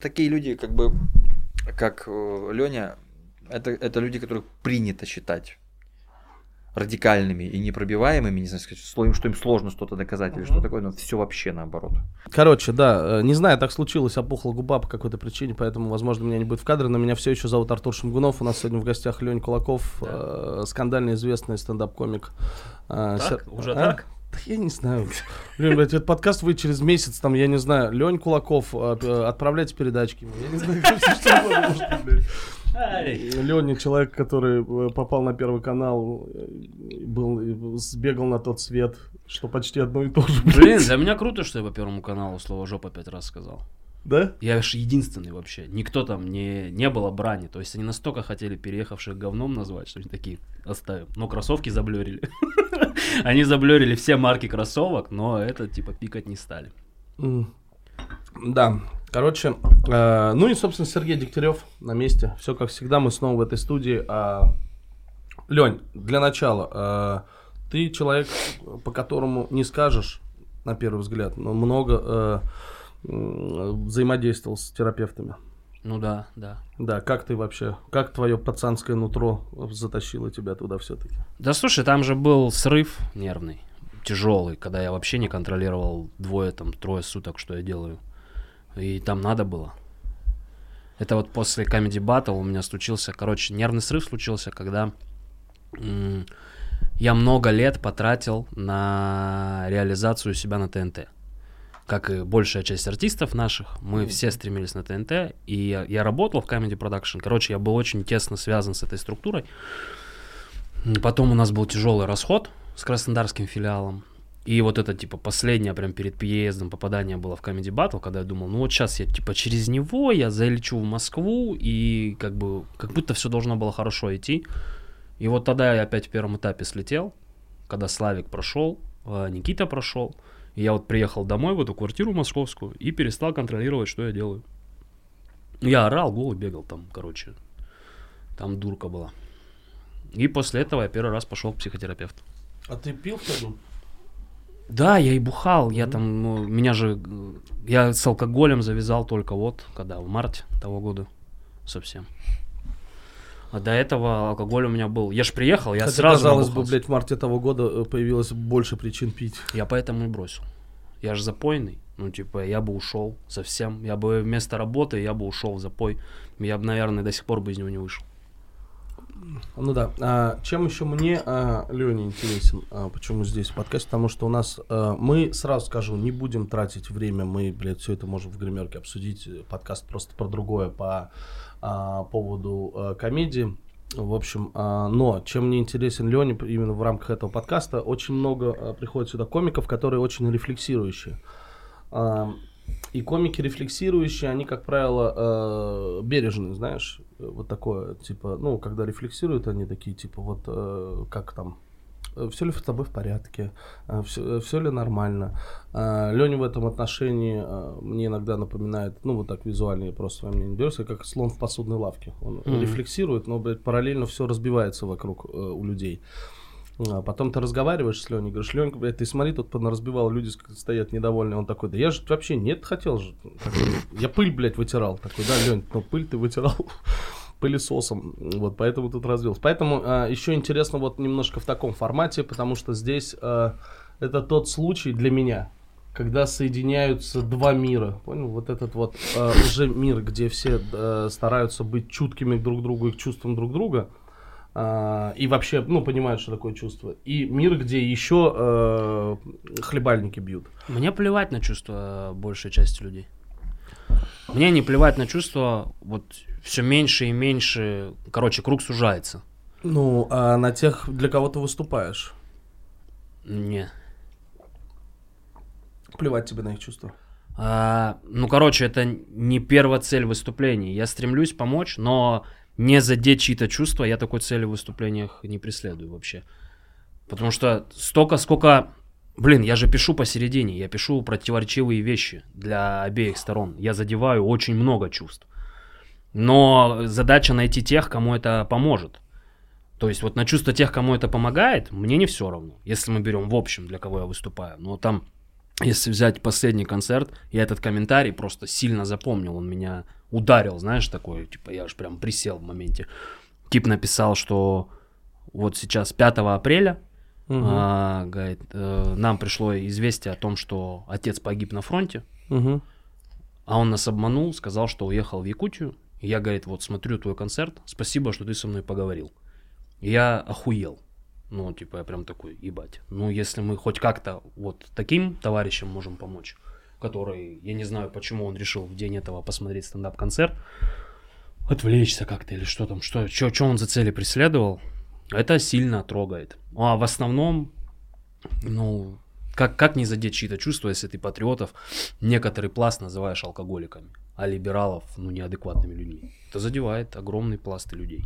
Такие люди, как бы, как Лёня, это люди, которых принято считать радикальными и непробиваемыми, не знаю, что им сложно что-то доказать или что такое, но все вообще наоборот. Короче, да, не знаю, так случилось, опухла губа по какой-то причине, поэтому, возможно, меня не будет в кадре, но меня все еще зовут Артур Шамгунов, у нас сегодня в гостях Лёня Кулаков, да. Скандально известный стендап-комик. Так? Да я не знаю. Блин, блядь, этот подкаст вы через месяц, там, я не знаю, Лёнь Кулаков, отправляйте передачки. Я не знаю, что можно, блядь. Лёня, человек, который попал на Первый канал, сбегал на тот свет, что почти одно и то же. Блин, для меня круто, что я по Первому каналу слово «жопа» 5 раз сказал. Да? Я же единственный вообще. Никто там не было брани. То есть они настолько хотели переехавших говном назвать, что они такие оставим. Но кроссовки заблюрили. Они заблюрили все марки кроссовок, но это типа пикать не стали. Да. Короче, ну и, собственно, Сергей Дегтярев на месте. Все как всегда, мы снова в этой студии. Лёнь, для начала, ты человек, по которому не скажешь, на первый взгляд, но много взаимодействовал с терапевтами. Ну да, да. Да, как ты вообще, как твое пацанское нутро затащило тебя туда все-таки? Да слушай, там же был срыв нервный, тяжелый, когда я вообще не контролировал 2-3 суток, что я делаю. И там надо было. Это вот после Comedy Battle у меня случился, короче, нервный срыв случился, когда я много лет потратил на реализацию себя на ТНТ. Как и большая часть артистов наших, мы все стремились на ТНТ, и я работал в Comedy Production. Короче, я был очень тесно связан с этой структурой. Потом у нас был тяжелый расход с Краснодарским филиалом. И вот это, типа, последнее, прям перед переездом попадание было в Comedy Battle, когда я думал, ну вот сейчас я, типа, через него я залечу в Москву, и как бы, как будто все должно было хорошо идти. И вот тогда я опять в первом этапе слетел, когда Славик прошел, Никита прошел. Я вот приехал домой в эту квартиру московскую и перестал контролировать, что я делаю. Я орал, голый бегал там, короче. Там дурка была. И после этого я первый раз пошел к психотерапевту. А ты пил тогда? Да, я и бухал. Я там, меня же, я с алкоголем завязал только вот, когда, в марте того года совсем. А до этого алкоголь у меня был. Я ж приехал, я сразу набухался. Казалось бы, блядь, в марте того года появилось больше причин пить. Я поэтому и бросил. Я же запойный. Ну, типа, я бы ушел совсем. Я бы вместо работы, я бы ушел в запой. Я бы, наверное, до сих пор бы из него не вышел. Ну да. Чем еще мне, Лёня, интересен, почему здесь подкаст? Потому что у нас, мы, сразу скажу, не будем тратить время. Мы, блядь, все это можем в гримерке обсудить. Подкаст просто про другое, по поводу комедии. В общем, но чем мне интересен Лёня именно в рамках этого подкаста, очень много приходит сюда комиков, которые очень рефлексирующие. И комики рефлексирующие, они, как правило, бережные, знаешь, вот такое, типа, ну, когда рефлексируют, они такие, типа, вот как там, все ли с тобой в порядке, все ли нормально. Лёня в этом отношении мне иногда напоминает, ну, вот так визуально, я просто во мне не берусь, как слон в посудной лавке. Он рефлексирует, но, блядь, параллельно все разбивается вокруг у людей. Потом ты разговариваешь с Лёней, говоришь, Лёнька, блядь, ты смотри, тут понаразбивал, люди стоят недовольные, он такой, да я же вообще нет хотел же, я пыль, блядь, вытирал, такой, да, Лёнь, но пыль ты вытирал пылесосом, вот, поэтому тут развился. Поэтому еще интересно вот немножко в таком формате, потому что здесь это тот случай для меня, когда соединяются два мира, понял, вот этот вот уже мир, где все стараются быть чуткими друг к другу и к чувствам друг друга, и вообще, ну, понимают, что такое чувство. И мир, где еще хлебальники бьют. Мне плевать на чувства большей части людей. Мне не плевать на чувства, вот все меньше и меньше, короче, круг сужается. Ну, а на тех, для кого ты выступаешь? Не. Плевать тебе на их чувства. Ну, короче, это не первая цель выступлений. Я стремлюсь помочь, но... Не задеть чьи-то чувства, я такой цели в выступлениях не преследую вообще. Потому что столько, сколько... Блин, я же пишу посередине, я пишу противоречивые вещи для обеих сторон. Я задеваю очень много чувств. Но задача найти тех, кому это поможет. То есть вот на чувства тех, кому это помогает, мне не все равно. Если мы берем в общем, для кого я выступаю. Но там если взять последний концерт, я этот комментарий просто сильно запомнил, он меня ударил, знаешь, такой, типа, я аж прям присел в моменте. Тип написал, что вот сейчас 5 апреля, угу. Говорит, нам пришло известие о том, что отец погиб на фронте, угу. а он нас обманул, сказал, что уехал в Якутию. И я, говорит, вот смотрю твой концерт, спасибо, что ты со мной поговорил. И я охуел. Ну, типа, я прям такой, ебать. Ну, если мы хоть как-то вот таким товарищам можем помочь, который, я не знаю, почему он решил в день этого посмотреть стендап-концерт, отвлечься как-то или что там, что он за цели преследовал, это сильно трогает. А в основном, ну, как не задеть чьи-то чувства, если ты патриотов, некоторый пласт называешь алкоголиками, а либералов, ну, неадекватными людьми. Это задевает огромный пласт людей.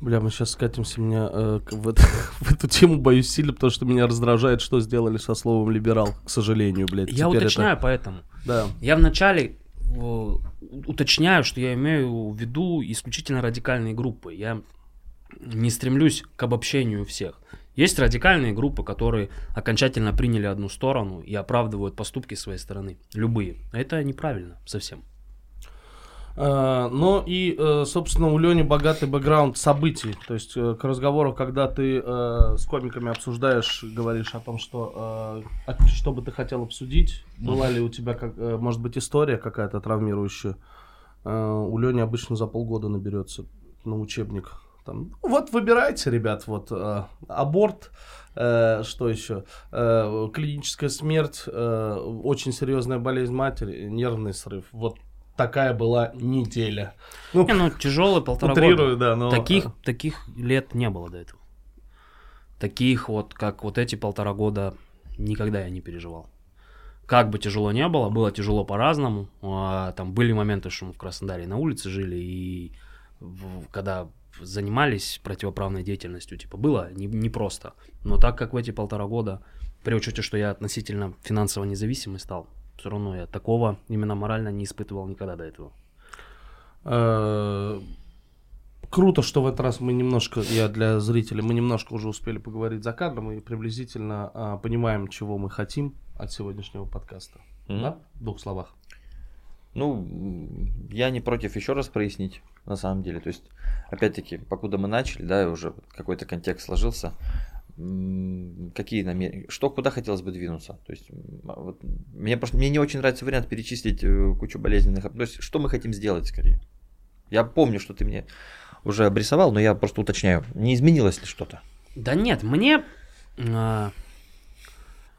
Бля, мы сейчас скатимся, меня в эту тему боюсь сильно, потому что меня раздражает, что сделали со словом «либерал», к сожалению, блядь. Я уточняю это... поэтому. Да. Я вначале уточняю, что я имею в виду исключительно радикальные группы. Я не стремлюсь к обобщению всех. Есть радикальные группы, которые окончательно приняли одну сторону и оправдывают поступки своей стороны. Любые. Это неправильно совсем. Ну и, собственно, у Лёни богатый бэкграунд событий, то есть к разговору, когда ты с комиками обсуждаешь, говоришь о том, что бы ты хотел обсудить, была ли у тебя, может быть, история какая-то травмирующая, у Лёни обычно за полгода наберется на учебник. Там, вот выбирайте, ребят, вот аборт, что еще, клиническая смерть, очень серьезная болезнь матери, нервный срыв, вот. Такая была неделя. Ну тяжелый полтора года. Да, но... таких лет не было до этого. Таких вот, как вот эти полтора года, никогда я не переживал. Как бы тяжело не было, было тяжело по-разному. Там были моменты, что мы в Краснодаре на улице жили, и когда занимались противоправной деятельностью, типа, было непросто. Но так как в эти полтора года, при учете, что я относительно финансово независимый стал, все равно я такого именно морально не испытывал никогда до этого. Круто, что в этот раз мы немножко, я для зрителей, мы немножко уже успели поговорить за кадром и приблизительно понимаем, чего мы хотим от сегодняшнего подкаста. Да? В двух словах. Ну, я не против еще раз прояснить, на самом деле. То есть, опять-таки, покуда мы начали, да, уже какой-то контекст сложился. Какие намерения, что куда хотелось бы двинуться. То есть, вот, мне не очень нравится вариант перечислить кучу болезненных. То есть, что мы хотим сделать скорее. Я помню, что ты мне уже обрисовал, но я просто уточняю, не изменилось ли что-то? Да нет, мне...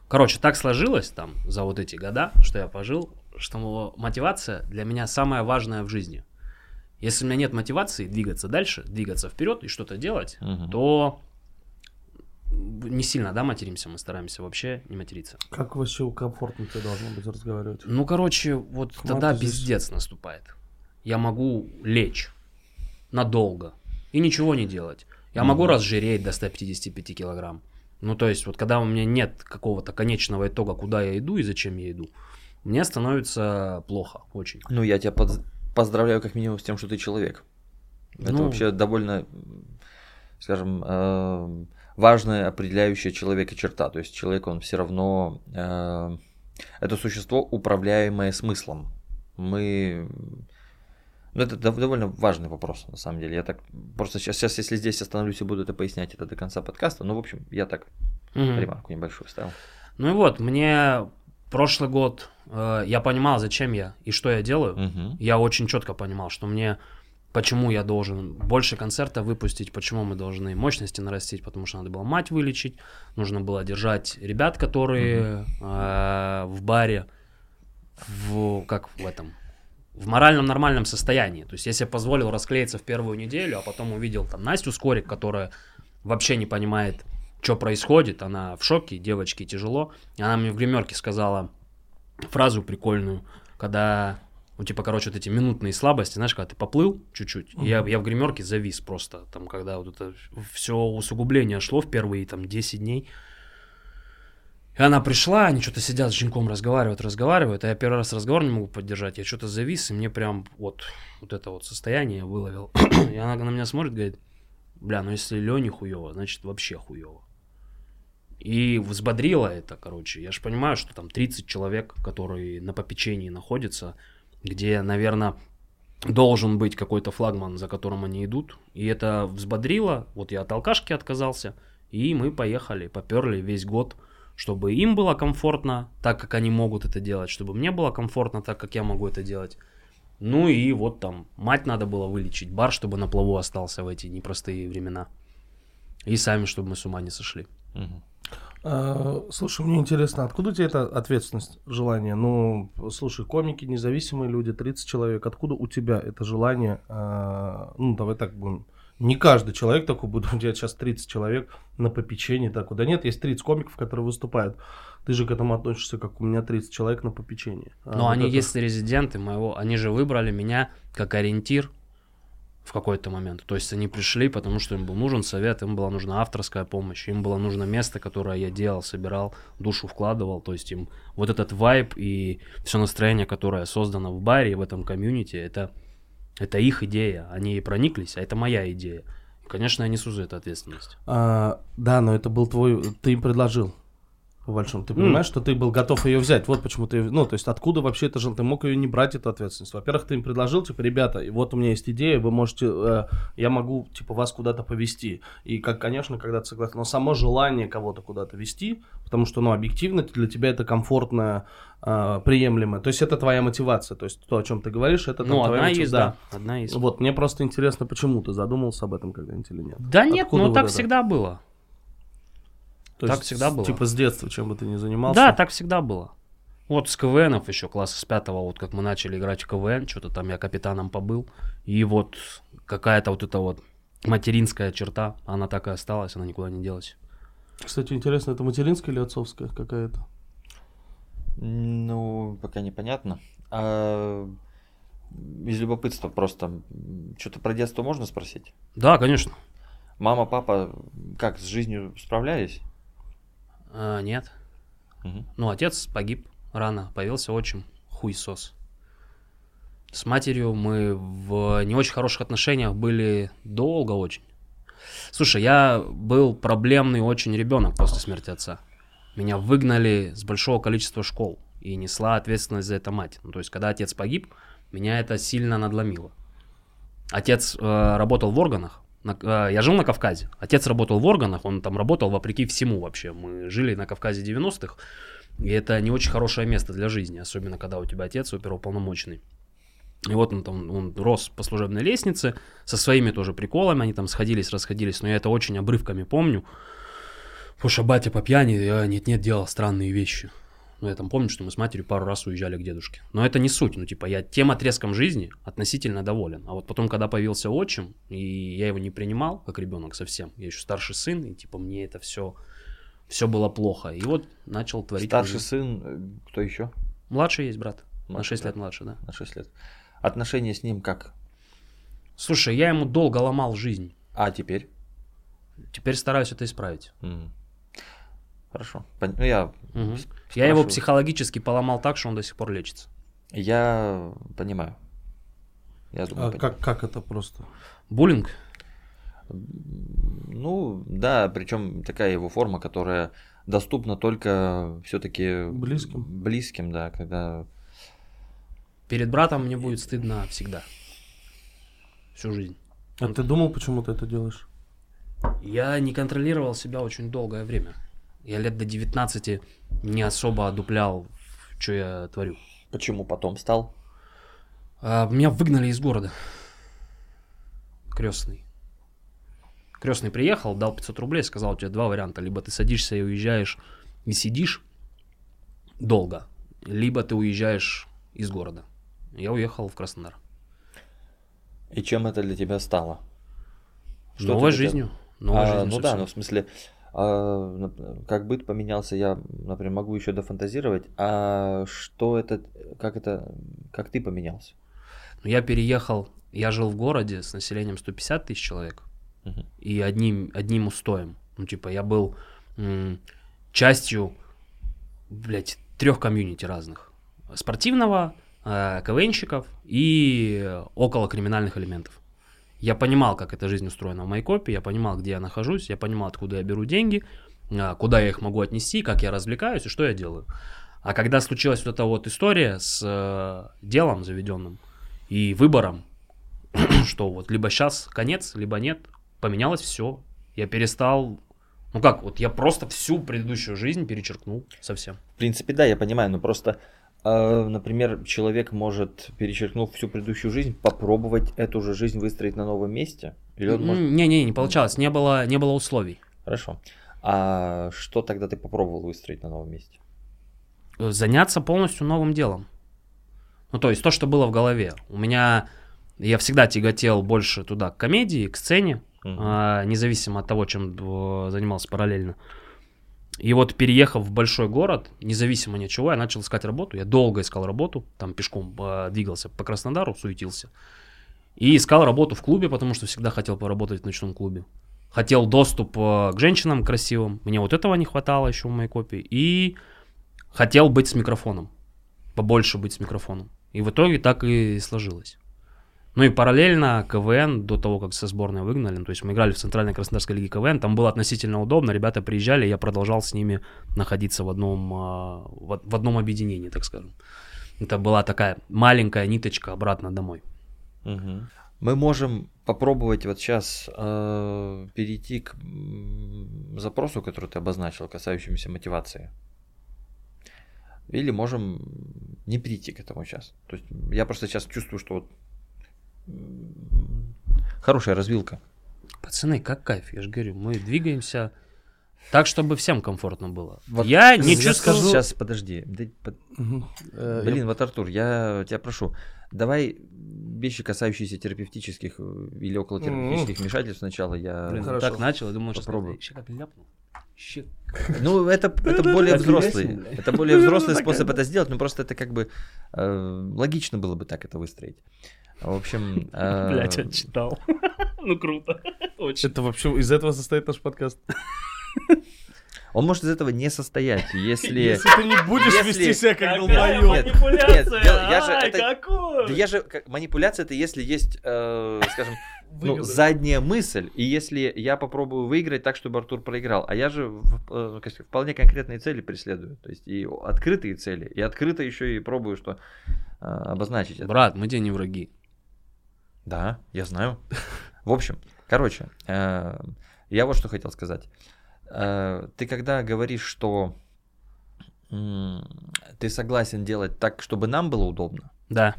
Короче, так сложилось там за вот эти года, что я пожил, что мотивация для меня самая важная в жизни. Если у меня нет мотивации двигаться дальше, двигаться вперед и что-то делать, то... Не сильно, да, материмся, мы стараемся вообще не материться. Как вообще комфортно тебе должно быть разговаривать? Ну, короче, вот тогда пиздец наступает. Я могу лечь надолго и ничего не делать. Я могу разжиреть до 155 килограмм. Ну, то есть, вот когда у меня нет какого-то конечного итога, куда я иду и зачем я иду, мне становится плохо очень. Ну, я тебя поздравляю как минимум с тем, что ты человек. Это вообще довольно, скажем... важная определяющая человека черта, то есть человек, он все равно, это существо, управляемое смыслом. Ну, это довольно важный вопрос, на самом деле, я так просто сейчас если здесь остановлюсь и буду это пояснять, это до конца подкаста, ну, в общем, я так ремарку небольшую вставил. Ну и вот, мне прошлый год, я понимал, зачем я и что я делаю, я очень четко понимал, что мне... Почему я должен больше концерта выпустить, почему мы должны мощности нарастить, потому что надо было мать вылечить, нужно было держать ребят, которые в баре, как в этом, в моральном нормальном состоянии. То есть я себе позволил расклеиться в первую неделю, а потом увидел там Настю Скорик, которая вообще не понимает, что происходит, она в шоке, девочке тяжело. И она мне в гримерке сказала фразу прикольную, когда... Ну, типа, короче, вот эти минутные слабости, знаешь, когда ты поплыл чуть-чуть, я в гримерке завис просто, там, когда вот это все усугубление шло в первые, там, 10 дней. И она пришла, они что-то сидят с Женьком, разговаривают, а я первый раз разговор не могу поддержать, я что-то завис, и мне прям вот это вот состояние я выловил. И она на меня смотрит, говорит, бля, ну если Лёне хуёво, значит вообще хуёво. И взбодрило это, короче. Я же понимаю, что там 30 человек, которые на попечении находятся, где, наверное, должен быть какой-то флагман, за которым они идут. И это взбодрило. Вот я от алкашки отказался, и мы поехали, поперли весь год, чтобы им было комфортно, так как они могут это делать, чтобы мне было комфортно, так как я могу это делать. Ну и вот там мать надо было вылечить, бар, чтобы на плаву остался в эти непростые времена. И сами, чтобы мы с ума не сошли. Угу. Слушай, мне интересно, откуда тебе эта ответственность, желание? Ну, слушай, комики, независимые люди, 30 человек, откуда у тебя это желание? Ну, давай так будем. Не каждый человек такой будет, у тебя сейчас 30 человек на попечении такой. Да нет, есть 30 комиков, которые выступают. Ты же к этому относишься, как у меня 30 человек на попечении. Но вот они это... есть резиденты моего, они же выбрали меня как ориентир в какой-то момент. То есть они пришли, потому что им был нужен совет, им была нужна авторская помощь, им было нужно место, которое я делал, собирал, душу вкладывал. То есть им вот этот вайб и все настроение, которое создано в баре и в этом комьюнити, это их идея, они и прониклись, а это моя идея. Конечно, я несу за это ответственность. Да, но это был твой, ты им предложил, по большому. Ты понимаешь, что ты был готов ее взять, вот почему ты, ну, то есть откуда вообще это жил, ты мог ее не брать, эту ответственность. Во-первых, ты им предложил, типа, ребята, вот у меня есть идея, вы можете, я могу, типа, вас куда-то повести. И, как, конечно, когда ты согласен, но само желание кого-то куда-то вести, потому что, ну, объективно для тебя это комфортно, приемлемо. То есть это твоя мотивация, то есть то, о чем ты говоришь, это там, ну, твоя мотивация. Есть, да. Одна из. Вот, мне просто интересно, почему ты задумался об этом когда-нибудь или нет? Да нет, откуда, но так это? Всегда было. То так есть, всегда было. Типа с детства, чем бы ты ни занимался? Да, так всегда было. Вот с КВНов еще, класса с 5-го, вот как мы начали играть в КВН, что-то там я капитаном побыл, и вот какая-то вот эта вот материнская черта, она так и осталась, она никуда не делась. Кстати, интересно, это материнская или отцовская какая-то? Ну, пока непонятно. А из любопытства просто. Что-то про детство можно спросить? Да, конечно. Мама, папа как, с жизнью справлялись? Нет. Угу. Ну, отец погиб рано, появился отчим, хуесос. С матерью мы в не очень хороших отношениях были долго очень. Слушай, я был проблемный очень ребенок после смерти отца. Меня выгнали с большого количества школ, и несла ответственность за это мать. Ну, то есть, когда отец погиб, меня это сильно надломило. Отец работал в органах, я жил на Кавказе, отец работал в органах, он там работал вопреки всему вообще. Мы жили на Кавказе 90-х, и это не очень хорошее место для жизни, особенно когда у тебя отец оперуполномоченный. И вот он там, он рос по служебной лестнице, со своими тоже приколами, они там сходились, расходились, но я это очень обрывками помню. Потому что батя по пьяни, я нет-нет делал странные вещи. Ну, я там помню, что мы с матерью пару раз уезжали к дедушке. Но это не суть, ну, типа, я тем отрезком жизни относительно доволен. А вот потом, когда появился отчим, и я его не принимал, как ребенок совсем, я еще старший сын, и, типа, мне это все было плохо. И вот начал творить... Старший уже. Сын, кто еще? Младший есть брат, младший, на 6 лет младше, да. На 6 лет. Отношения с ним как? Слушай, я ему долго ломал жизнь. А теперь? Теперь стараюсь это исправить. Хорошо. Я его психологически поломал так, что он до сих пор лечится. Я понимаю. Я думаю, как это просто? Буллинг? Ну, да, причем такая его форма, которая доступна только все-таки близким, да, когда... Перед братом мне будет стыдно всегда. Всю жизнь. А ты думал, почему ты это делаешь? Я не контролировал себя очень долгое время. Я лет до 19 не особо одуплял, что я творю. Почему потом стал? Меня выгнали из города. Крестный. Крестный приехал, дал 500 рублей, сказал, у тебя два варианта. Либо ты садишься и уезжаешь, и сидишь долго, либо ты уезжаешь из города. Я уехал в Краснодар. И чем это для тебя стало? Что новой жизнью. Новой жизнью. Ну да, но в смысле... Как быт поменялся, я, например, могу еще дофантазировать. А что это, как ты поменялся? Я переехал, я жил в городе с населением 150 тысяч человек и одним устоем. Ну, типа, я был частью, трех комьюнити разных. Спортивного, КВНщиков и около криминальных элементов. Я понимал, как эта жизнь устроена в Майкопе, я понимал, где я нахожусь, я понимал, откуда я беру деньги, куда я их могу отнести, как я развлекаюсь и что я делаю. А когда случилась вот эта вот история с делом заведенным и выбором, что вот либо сейчас конец, либо нет, поменялось все. Я перестал, ну как, вот я просто всю предыдущую жизнь перечеркнул совсем. В принципе, да, я понимаю, но просто, например, человек может, перечеркнув всю предыдущую жизнь, попробовать эту же жизнь выстроить на новом месте? Или он может... Не получалось, не было условий. Хорошо. А что тогда ты попробовал выстроить на новом месте? Заняться полностью новым делом. Ну, то есть то, что было в голове. У меня, я всегда тяготел больше туда, к комедии, к сцене, независимо от того, чем занимался параллельно. И вот, переехав в большой город, независимо ни от чего, я начал искать работу. Я долго искал работу, там пешком двигался по Краснодару, суетился. И искал работу в клубе, потому что всегда хотел поработать в ночном клубе. Хотел доступ к женщинам красивым. Мне вот этого не хватало еще в Майкопе. И хотел быть с микрофоном. Побольше быть с микрофоном. И в итоге так и сложилось. Ну и параллельно КВН, до того, как со сборной выгнали, то есть мы играли в Центральной Краснодарской лиге КВН, там было относительно удобно, ребята приезжали, я продолжал с ними находиться в одном объединении, так скажем. Это была такая маленькая ниточка обратно домой. Угу. Мы можем попробовать вот сейчас перейти к запросу, который ты обозначил, касающемуся мотивации. Или можем не прийти к этому сейчас. То есть я просто сейчас чувствую, что вот хорошая развилка. Пацаны, как кайф, я же говорю, мы двигаемся так, чтобы всем комфортно было. Вот я не чувствую... Сейчас, подожди. Блин, вот Артур, я тебя прошу, давай вещи, касающиеся терапевтических или околотерапевтических вмешательств сначала. Я так начал, я думал, что попробую. Ну, это более взрослый. Это более взрослый способ это сделать, но просто это как бы логично было бы так это выстроить. В общем... Блять, я читал. Ну, круто. Очень. Это вообще из этого состоит наш подкаст. Он может из этого не состоять, если ты не будешь вести себя как долбоёб. Манипуляция, какую? Я же... Манипуляция — это если есть, скажем, задняя мысль, и если я попробую выиграть так, чтобы Артур проиграл. А я же вполне конкретные цели преследую, то есть и открытые цели, и открыто еще и пробую что обозначить. Брат, мы тебе не враги. Да, я знаю. В общем, короче, я вот что хотел сказать. Ты когда говоришь, что ты согласен делать так, чтобы нам было удобно, да,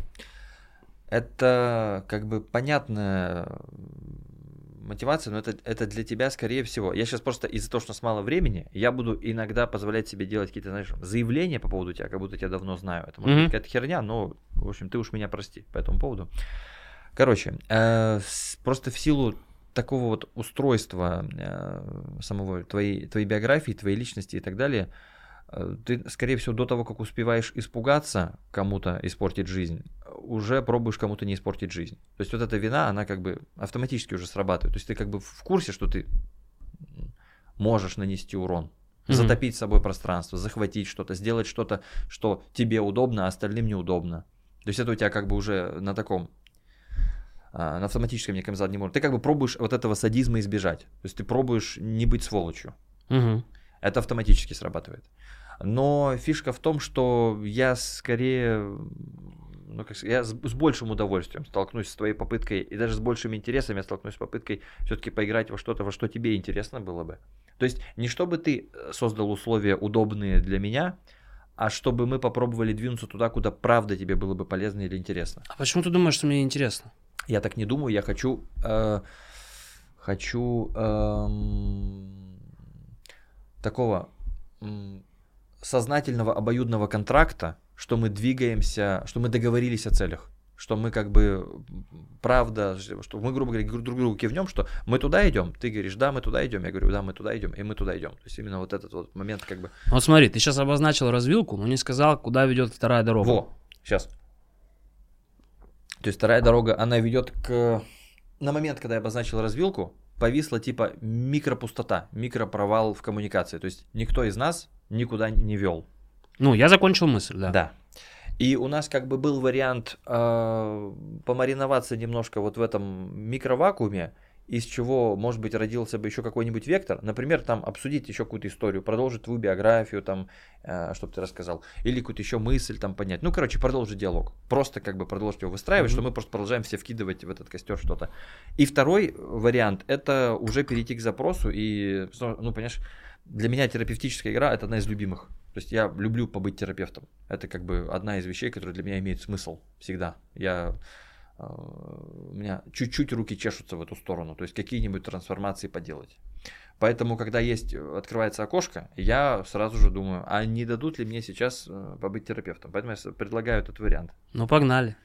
это как бы понятная мотивация, но это для тебя, скорее всего. Я сейчас просто из-за того, что с мало времени, я буду иногда позволять себе делать какие-то, знаешь, заявления по поводу тебя, как будто я давно знаю. Это может быть какая-то херня, но, в общем, ты уж меня прости по этому поводу. Короче, просто в силу такого вот устройства самого твоей биографии, твоей личности и так далее, ты, скорее всего, до того, как успеваешь испугаться кому-то испортить жизнь, уже пробуешь кому-то не испортить жизнь. То есть вот эта вина, она как бы автоматически уже срабатывает. То есть ты как бы в курсе, что ты можешь нанести урон, затопить собой пространство, захватить что-то, сделать что-то, что тебе удобно, а остальным неудобно. То есть это у тебя как бы уже на таком... на автоматическом неком заднем уровне. Ты как бы пробуешь вот этого садизма избежать. То есть ты пробуешь не быть сволочью. Это автоматически срабатывает. Но фишка в том, что я скорее, я с большим удовольствием столкнусь с твоей попыткой, и даже с большим интересом я столкнусь с попыткой все-таки поиграть во что-то, во что тебе интересно было бы. То есть не чтобы ты создал условия удобные для меня, а чтобы мы попробовали двинуться туда, куда правда тебе было бы полезно или интересно. А почему ты думаешь, что мне интересно? Я так не думаю, я хочу такого сознательного обоюдного контракта, что мы двигаемся, что мы договорились о целях, что мы как бы правда, что мы, грубо говоря, друг другу кивнем, что мы туда идем, ты говоришь, да, мы туда идем, я говорю, да, мы туда идем, и мы туда идем. То есть именно вот этот вот момент как бы. Вот смотри, ты сейчас обозначил развилку, но не сказал, куда ведет вторая дорога. Во, сейчас. То есть вторая дорога, она ведет к... На момент, когда я обозначил развилку, повисла типа микропустота, микропровал в коммуникации. То есть никто из нас никуда не вел. Ну, я закончил мысль, да. Да. И у нас как бы был вариант помариноваться немножко вот в этом микровакууме из чего, может быть, родился бы еще какой-нибудь вектор. Например, там обсудить еще какую-то историю, продолжить твою биографию, там, чтобы ты рассказал, или какую-то еще мысль там поднять. Ну, короче, продолжить диалог. Просто как бы продолжить его выстраивать, что мы просто продолжаем все вкидывать в этот костер что-то. И второй вариант – это уже перейти к запросу и, ну, понимаешь, для меня терапевтическая игра – это одна из любимых. То есть я люблю побыть терапевтом. Это как бы одна из вещей, которая для меня имеет смысл всегда. У меня чуть-чуть руки чешутся в эту сторону, то есть какие-нибудь трансформации поделать. Поэтому, когда открывается окошко, я сразу же думаю, а не дадут ли мне сейчас побыть терапевтом? Поэтому я предлагаю этот вариант. Ну, погнали.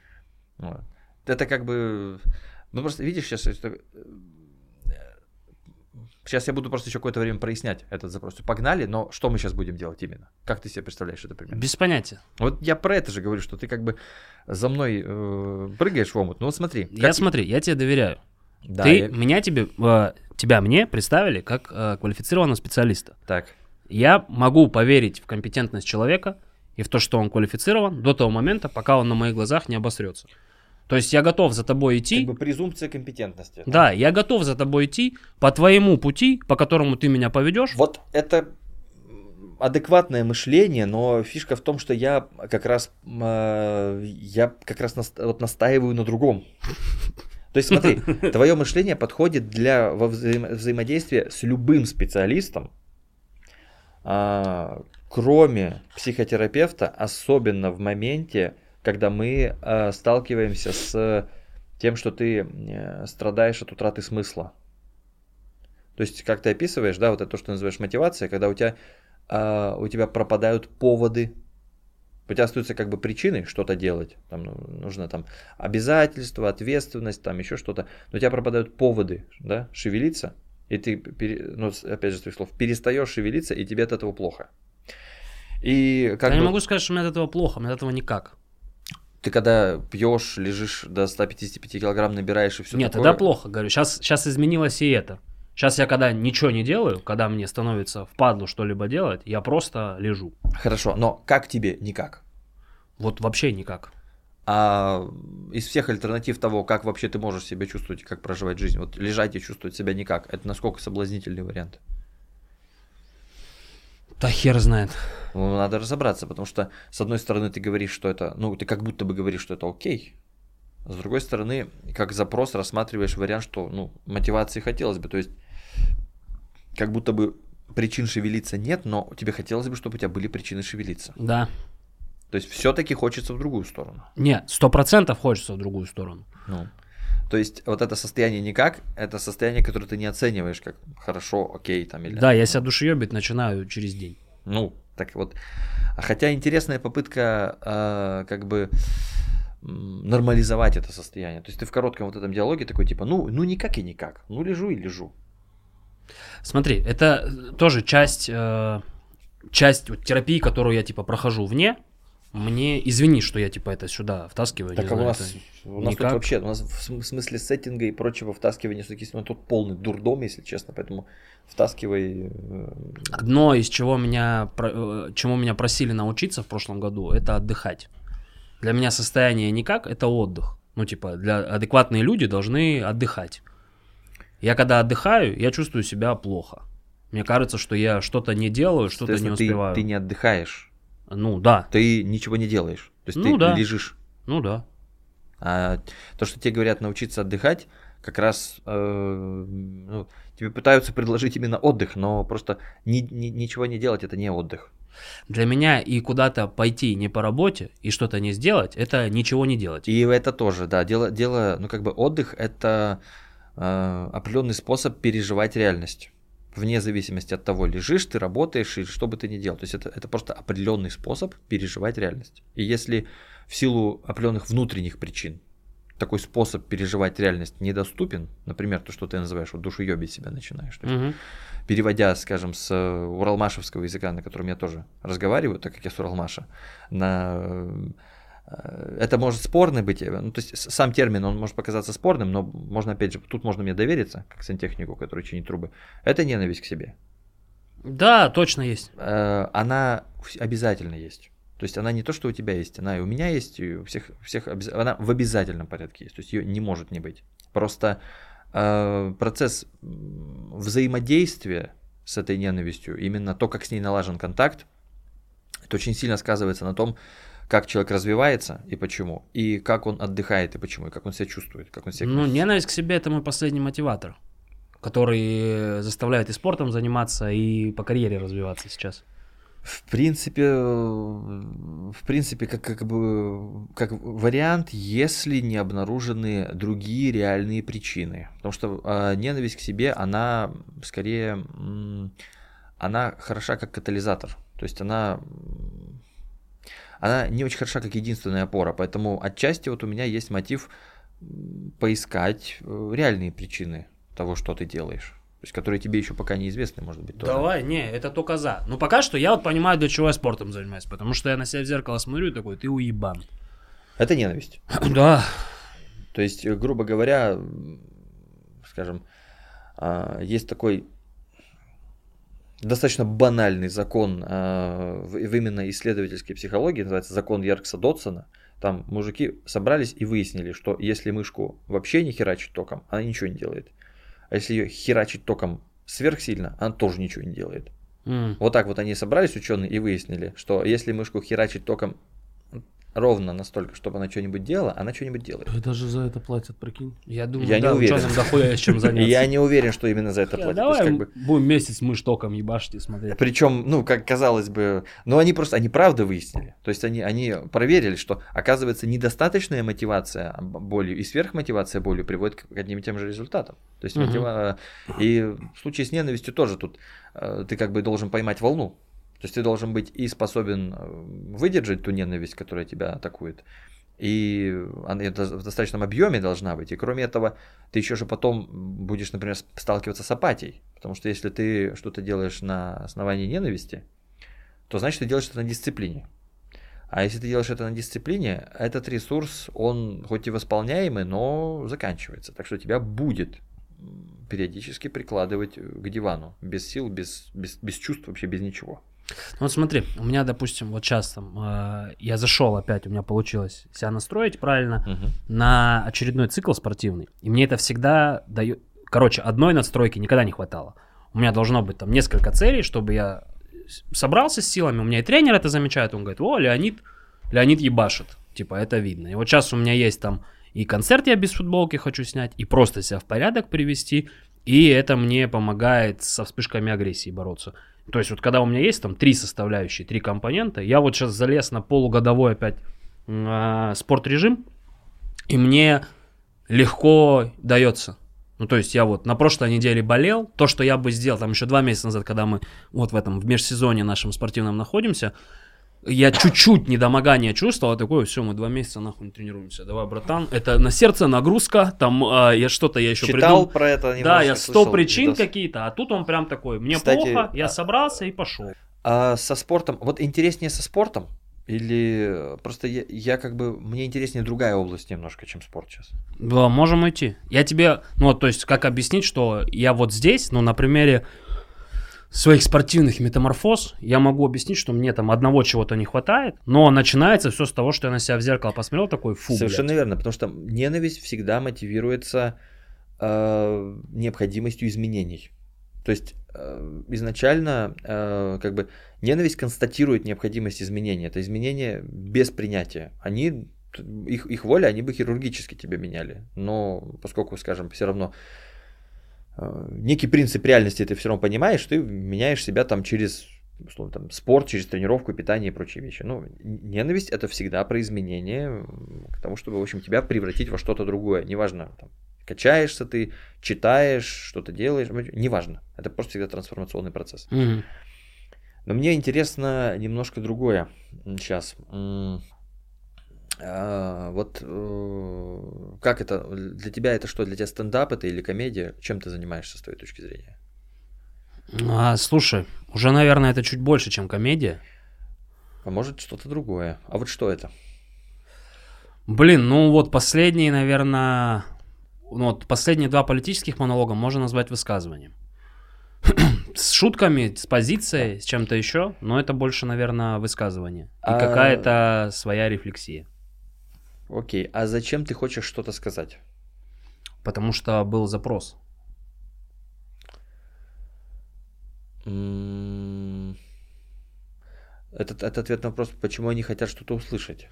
Вот. Это как бы... Ну, просто видишь сейчас... Сейчас я буду просто еще какое-то время прояснять этот запрос. Погнали, но что мы сейчас будем делать именно? Как ты себе представляешь это примерно? Без понятия. Вот я про это же говорю, что ты как бы за мной прыгаешь в омут. Ну вот смотри. Я тебе доверяю. Да, Тебя мне представили как квалифицированного специалиста. Так. Я могу поверить в компетентность человека и в то, что он квалифицирован до того момента, пока он на моих глазах не обосрется. То есть я готов за тобой идти. Как бы презумпция компетентности. Да, я готов за тобой идти по твоему пути, по которому ты меня поведешь. Вот это адекватное мышление, но фишка в том, что я как раз настаиваю на другом. То есть смотри, твое мышление подходит во взаимодействия с любым специалистом, кроме психотерапевта, особенно в моменте, когда мы сталкиваемся с тем, что ты страдаешь от утраты смысла. То есть, как ты описываешь, да, вот это то, что ты называешь мотивацией, когда у тебя пропадают поводы, у тебя остаются как бы причины что-то делать, там нужно там обязательство, ответственность, там еще что-то, но у тебя пропадают поводы, да, шевелиться, и ты, опять же, с твоих слов, перестаешь шевелиться, и тебе от этого плохо. Я не могу сказать, что мне от этого плохо, мне от этого никак. Ты когда пьешь, лежишь до 155 килограмм, набираешь и все. Нет, такое. Тогда плохо, говорю. Сейчас изменилось и это. Сейчас я когда ничего не делаю, когда мне становится впадлу что-либо делать, я просто лежу. Хорошо, но как тебе никак? Вот вообще никак. А из всех альтернатив того, как вообще ты можешь себя чувствовать, как проживать жизнь, вот лежать и чувствовать себя никак, это насколько соблазнительный вариант? Да хер знает. Ну, надо разобраться, потому что, с одной стороны, ты говоришь, что это... Ну, ты как будто бы говоришь, что это окей. С другой стороны, как запрос рассматриваешь вариант, что, ну, мотивации хотелось бы. То есть, как будто бы причин шевелиться нет, но тебе хотелось бы, чтобы у тебя были причины шевелиться. Да. То есть, все-таки хочется в другую сторону. Нет, 100% хочется в другую сторону. Ну. То есть, вот это состояние никак, это состояние, которое ты не оцениваешь как хорошо, окей, там или... Да, я себя душеёбить начинаю через день. Ну, так вот. Хотя интересная попытка как бы нормализовать это состояние. То есть, ты в коротком вот этом диалоге такой, типа, ну никак и никак, ну лежу и лежу. Смотри, это тоже часть вот терапии, которую я, типа, прохожу вне. Мне извини, что я типа это сюда втаскиваю. Так у нас тут вообще, у нас в смысле сеттинга и прочего втаскивания все-таки тут полный дурдом, если честно, поэтому втаскивай. Одно из чему меня просили научиться в прошлом году, это отдыхать. Для меня состояние никак, это отдых. Ну типа адекватные люди должны отдыхать. Я когда отдыхаю, я чувствую себя плохо. Мне кажется, что я что-то не делаю, что-то не успеваю. Ты не отдыхаешь. Ну да. Ты ничего не делаешь. То есть ты лежишь. Ну да. А то, что тебе говорят научиться отдыхать, как раз тебе пытаются предложить именно отдых, но просто ничего не делать — это не отдых. Для меня и куда-то пойти не по работе, и что-то не сделать — это ничего не делать. И это тоже, да. Дело ну как бы отдых — это определенный способ переживать реальность. Вне зависимости от того, лежишь ты, работаешь, или что бы ты ни делал. То есть это просто определенный способ переживать реальность. И если в силу определенных внутренних причин такой способ переживать реальность недоступен, например, то, что ты называешь, вот душеёбить себя начинаешь, то есть, переводя, скажем, с уралмашевского языка, на котором я тоже разговариваю, так как я с Уралмаша, это может спорно быть, ну, то есть сам термин, он может показаться спорным, но можно, опять же, тут можно мне довериться, как сантехнику, который чинит трубы, это ненависть к себе. Да, точно есть. Она обязательно есть. То есть она не то, что у тебя есть, она и у меня есть, и у всех она в обязательном порядке есть, то есть ее не может не быть. Просто процесс взаимодействия с этой ненавистью, именно то, как с ней налажен контакт, это очень сильно сказывается на том, как человек развивается и почему, и как он отдыхает и почему, и как он себя чувствует, как он себя... Ну, ненависть к себе – это мой последний мотиватор, который заставляет и спортом заниматься, и по карьере развиваться сейчас. В принципе, как вариант, если не обнаружены другие реальные причины. Потому что ненависть к себе, она скорее, она хороша как катализатор. То есть она не очень хороша как единственная опора. Поэтому отчасти вот у меня есть мотив поискать реальные причины того, что ты делаешь. То есть, которые тебе еще пока неизвестны, может быть, тоже. Давай, не, это только за. Но пока что я вот понимаю, для чего я спортом занимаюсь. Потому что я на себя в зеркало смотрю и такой, ты уебан. Это ненависть. Да. То есть, грубо говоря, скажем, есть такой достаточно банальный закон в именно исследовательской психологии, называется закон Яркса-Дотсона. Там мужики собрались и выяснили, что если мышку вообще не херачить током, она ничего не делает. А если ее херачить током сверхсильно, она тоже ничего не делает. Вот так вот они собрались, ученые, и выяснили, что если мышку херачить током ровно настолько, чтобы она что-нибудь делала, она что-нибудь делает. Да даже за это платят, прикинь. Я думаю, я не уверен. Дохуя, чем заняться. Я не уверен, что именно за это платят. Давай есть, как бы... будем месяц мышь током ебашить и смотреть. Причем, ну, как казалось бы, но они просто, они правда выяснили. То есть они проверили, что, оказывается, недостаточная мотивация болью и сверхмотивация болью приводит к одним и тем же результатам. То есть и в случае с ненавистью тоже тут ты как бы должен поймать волну. То есть ты должен быть и способен выдержать ту ненависть, которая тебя атакует, и она в достаточном объеме должна быть. И кроме этого, ты еще же потом будешь, например, сталкиваться с апатией. Потому что если ты что-то делаешь на основании ненависти, то значит, ты делаешь это на дисциплине. А если ты делаешь это на дисциплине, этот ресурс, он хоть и восполняемый, но заканчивается. Так что тебя будет периодически прикладывать к дивану. Без сил, без чувств, вообще без ничего. Ну вот смотри, у меня, допустим, вот сейчас там я зашел опять, у меня получилось себя настроить правильно на очередной цикл спортивный. И мне это всегда дает... Короче, одной настройки никогда не хватало. У меня должно быть там несколько целей, чтобы я собрался с силами. У меня и тренер это замечает, он говорит, о, Леонид ебашит. Типа, это видно. И вот сейчас у меня есть там и концерт я без футболки хочу снять, и просто себя в порядок привести. И это мне помогает со вспышками агрессии бороться. То есть вот когда у меня есть там 3 составляющие, 3 компонента, я вот сейчас залез на полугодовой опять спорт-режим, и мне легко дается. Ну то есть я вот на прошлой неделе болел, то, что я бы сделал там еще 2 месяца назад, когда мы вот в этом в межсезонье нашем спортивном находимся, я чуть-чуть недомогание чувствовал, такое, все, мы 2 месяца нахуй не тренируемся, давай, братан, это на сердце нагрузка, там я что-то я еще придумал. Читал про это. Да, я 100 причин видос. Какие-то, а тут он прям такой, мне плохо, я собрался и пошел. А со спортом, вот интереснее со спортом, или просто я как бы, мне интереснее другая область немножко, чем спорт сейчас? Да, можем уйти. Я тебе, ну то есть как объяснить, что я вот здесь, ну на примере своих спортивных метаморфоз, я могу объяснить, что мне там одного чего-то не хватает, но начинается все с того, что я на себя в зеркало посмотрел, такой фу. Совершенно верно, потому что ненависть всегда мотивируется необходимостью изменений. То есть изначально как бы ненависть констатирует необходимость изменений. Это изменения без принятия. Они, их воля, они бы хирургически тебя меняли, но поскольку, скажем, все равно... некий принцип реальности ты все равно понимаешь, ты меняешь себя там через условно, там, спорт, через тренировку, питание и прочие вещи. Ну, ненависть это всегда про изменение к тому, чтобы, в общем, тебя превратить во что-то другое. Неважно, там, качаешься ты, читаешь, что-то делаешь, неважно. Это просто всегда трансформационный процесс. Mm-hmm. Но мне интересно немножко другое сейчас. Вот как это, для тебя это что, для тебя стендап это или комедия, чем ты занимаешься с твоей точки зрения? Слушай, уже, наверное, это чуть больше, чем комедия. А может что-то другое, а вот что это? Блин, ну вот последние, наверное, ну вот последние 2 политических монолога можно назвать высказыванием. С шутками, с позицией, с чем-то еще, но это больше, наверное, высказывание и какая-то своя рефлексия. Окей, а зачем ты хочешь что-то сказать? Потому что был запрос. Это ответ на вопрос, почему они хотят что-то услышать.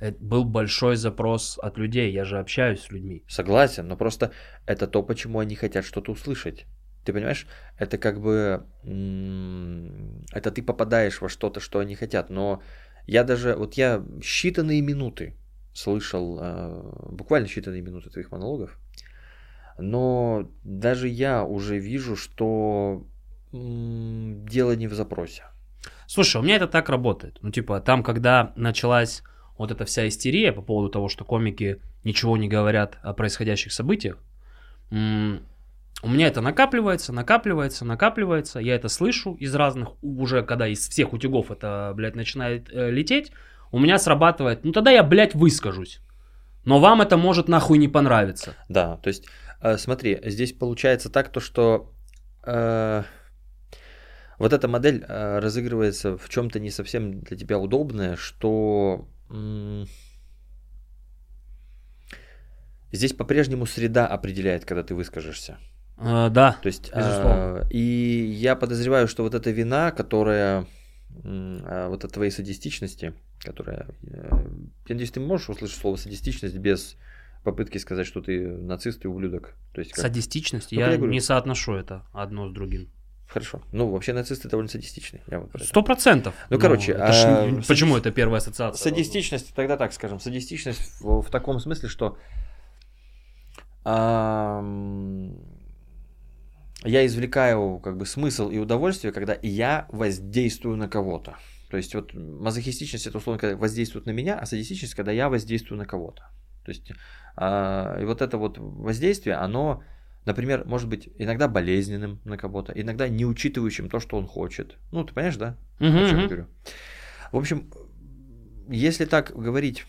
Это был большой запрос от людей, я же общаюсь с людьми. Согласен, но просто это то, почему они хотят что-то услышать. Ты понимаешь, это как бы... Это ты попадаешь во что-то, что они хотят. Но я даже... Вот я считанные минуты слышал, буквально считанные минуты твоих монологов. Но даже я уже вижу, что дело не в запросе. Слушай, у меня это так работает. Ну, типа, там, когда началась вот эта вся истерия по поводу того, что комики ничего не говорят о происходящих событиях, у меня это накапливается. Я это слышу из разных, уже когда из всех утюгов это, блядь, начинает лететь, у меня срабатывает, ну, тогда я, блядь, выскажусь. Но вам это может нахуй не понравиться. Да, то есть, смотри, здесь получается так, то, что... Вот эта модель разыгрывается в чем-то не совсем для тебя удобное, что здесь по-прежнему среда определяет, когда ты выскажешься. Да, то есть, безусловно. И я подозреваю, что вот эта вина, которая вот от твоей садистичности, которая... Я надеюсь, ты можешь услышать слово «садистичность» без попытки сказать, что ты нацист и ублюдок. То есть, как... Садистичность? Ну, я не соотношу это одно с другим. Хорошо. Ну, вообще нацисты довольно садистичны. 100%. Ну, короче. Почему это первая ассоциация? Садистичность, тогда так скажем. Садистичность в таком смысле, что я извлекаю как бы смысл и удовольствие, когда я воздействую на кого-то. То есть, вот мазохистичность — это условно, когда воздействует на меня, а садистичность — когда я воздействую на кого-то. То есть, и вот это вот воздействие, оно... Например, может быть иногда болезненным на кого-то, иногда не учитывающим то, что он хочет. Ну, ты понимаешь, да? О чем я говорю? В общем, если так говорить,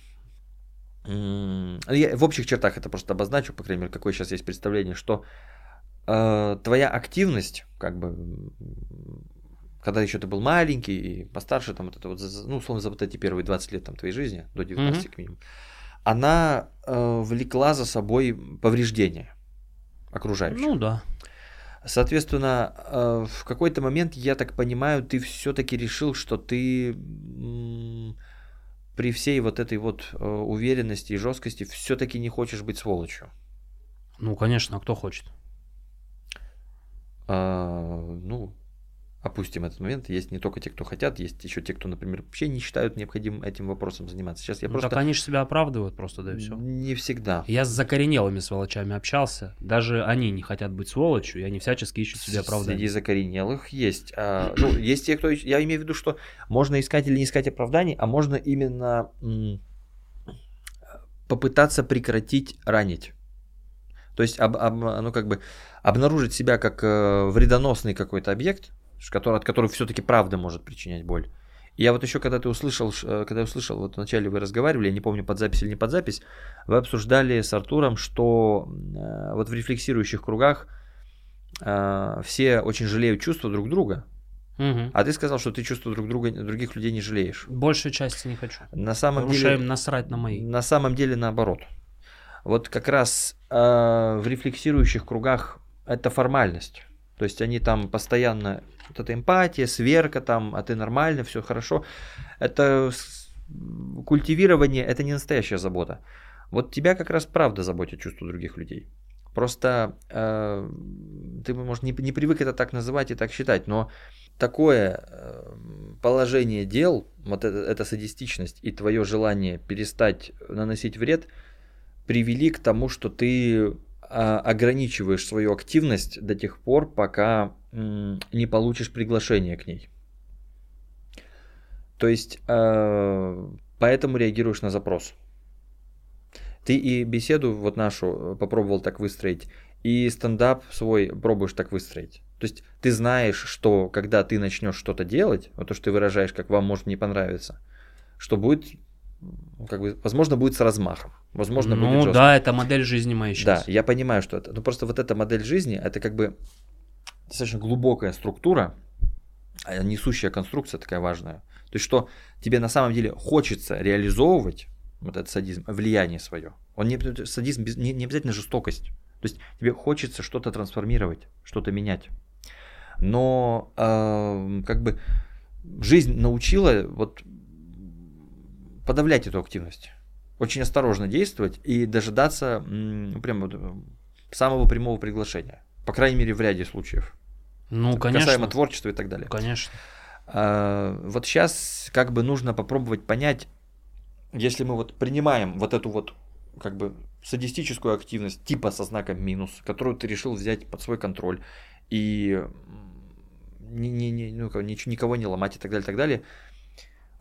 я в общих чертах это просто обозначу, по крайней мере, какое сейчас есть представление, что твоя активность, как бы, когда еще ты был маленький и постарше, там, вот это вот, ну, условно, за вот эти первые 20 лет там, твоей жизни, до 19 к минимуму, она влекла за собой повреждения окружающих. Ну да. Соответственно, в какой-то момент, я так понимаю, ты все-таки решил, что ты при всей вот этой вот уверенности и жесткости все-таки не хочешь быть сволочью. Ну, конечно, а кто хочет? Ну, опустим этот момент. Есть не только те, кто хотят, есть еще те, кто, например, вообще не считают необходимым этим вопросом заниматься. Сейчас я просто... Так они же себя оправдывают просто, да и все. Не всегда. Я с закоренелыми сволочами общался. Даже они не хотят быть сволочью, и они всячески ищут себе оправдания. Среди закоренелых есть. Ну, есть те, кто... Я имею в виду, что можно искать или не искать оправданий, а можно именно попытаться прекратить ранить. То есть, ну, как бы обнаружить себя как вредоносный какой-то объект, от которого все-таки правда может причинять боль. И я вот еще, когда я услышал, вот вначале вы разговаривали, я не помню, под запись или не под запись, вы обсуждали с Артуром, что вот в рефлексирующих кругах все очень жалеют чувства друг друга. Угу. А ты сказал, что ты чувства других людей не жалеешь. Большей части не хочу. На самом деле, потому что им насрать на мои. На самом деле наоборот. Вот как раз в рефлексирующих кругах это формальность. То есть они там постоянно, вот эта эмпатия, сверка там, а ты нормально, все хорошо. Это культивирование, это не настоящая забота. Вот тебя как раз правда заботит чувство других людей. Просто ты, может, не привык это так называть и так считать, но такое положение дел, вот эта садистичность и твое желание перестать наносить вред, привели к тому, что ты... ограничиваешь свою активность до тех пор, пока не получишь приглашение к ней. То есть, поэтому реагируешь на запрос. Ты и беседу вот нашу попробовал так выстроить, и стендап свой пробуешь так выстроить. То есть, ты знаешь, что когда ты начнешь что-то делать, вот то, что ты выражаешь, как вам может не понравиться, что будет... Как бы, возможно, будет с размахом. Возможно, ну, будет жестко. Да, это модель жизни моя сейчас. Да, я понимаю, что это. Ну, просто вот эта модель жизни, это как бы достаточно глубокая структура, несущая конструкция такая важная. То есть, что тебе на самом деле хочется реализовывать вот этот садизм, влияние свое. Он не обязательно жестокость. То есть тебе хочется что-то трансформировать, что-то менять. Но как бы жизнь научила вот подавлять эту активность. Очень осторожно действовать и дожидаться прям самого прямого приглашения. По крайней мере, в ряде случаев. Ну, конечно. Касаемо творчества и так далее. Конечно. Вот сейчас как бы нужно попробовать понять, если мы вот принимаем вот эту вот как бы садистическую активность типа со знаком минус, которую ты решил взять под свой контроль и никого не ломать и так далее,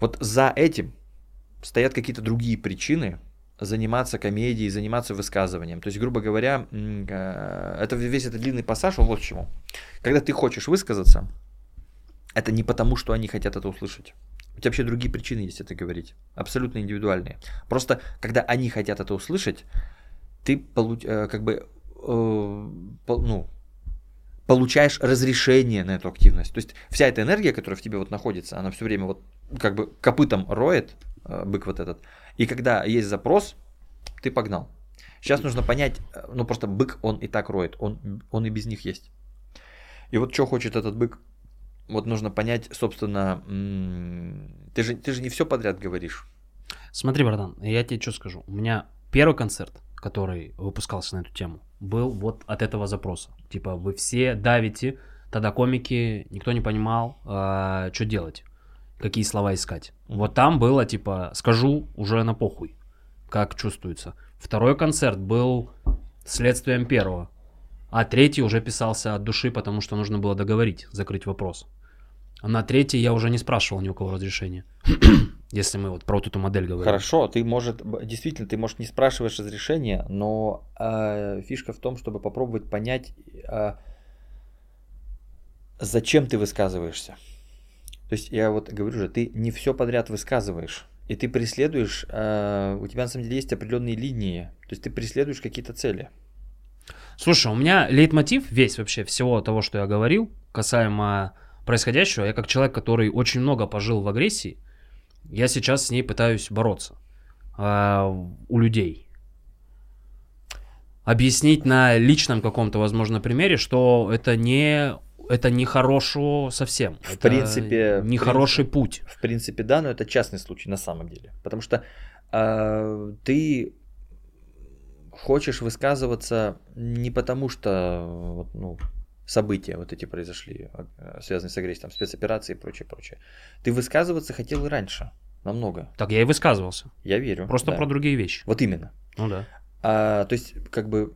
Вот за этим стоят какие-то другие причины заниматься комедией, заниматься высказыванием. То есть, грубо говоря, это весь этот длинный пассаж, он вот к чему. Когда ты хочешь высказаться, это не потому, что они хотят это услышать. У тебя вообще другие причины есть это говорить, абсолютно индивидуальные. Просто, когда они хотят это услышать, ты получаешь разрешение на эту активность. То есть, вся эта энергия, которая в тебе вот находится, она все время вот как бы копытом роет, бык вот этот. И когда есть запрос, ты погнал. Сейчас нужно понять, ну просто бык, он и так роет, он и без них есть. И вот что хочет этот бык, вот нужно понять, собственно, ты же не все подряд говоришь. Смотри, братан, я тебе что скажу. У меня первый концерт, который выпускался на эту тему, был вот от этого запроса. Типа, вы все давите, тогда комики, никто не понимал, что делать. Какие слова искать. Вот там было, типа, скажу уже на похуй, как чувствуется. Второй концерт был следствием первого, а третий уже писался от души, потому что нужно было договорить, закрыть вопрос. А на третий я уже не спрашивал ни у кого разрешения, если мы вот про вот эту модель говорим. Хорошо, ты, может, действительно, ты, может, не спрашиваешь разрешения, но фишка в том, чтобы попробовать понять, зачем ты высказываешься. То есть я вот говорю же, ты не все подряд высказываешь, и ты преследуешь, у тебя на самом деле есть определенные линии, то есть ты преследуешь какие-то цели. Слушай, у меня лейтмотив весь вообще всего того, что я говорил, касаемо происходящего, я как человек, который очень много пожил в агрессии, я сейчас с ней пытаюсь бороться у людей. Объяснить на личном каком-то, возможно, примере, что это нехорошо совсем. В принципе, нехороший путь. В принципе, да, но это частный случай на самом деле. Потому что ты хочешь высказываться не потому, что события вот эти произошли, связанные с агрессией, там, спецоперации и прочее, прочее. Ты высказываться хотел и раньше, намного. Так я и высказывался. Я верю. Просто да. Про другие вещи. Вот именно. Ну да. То есть, как бы,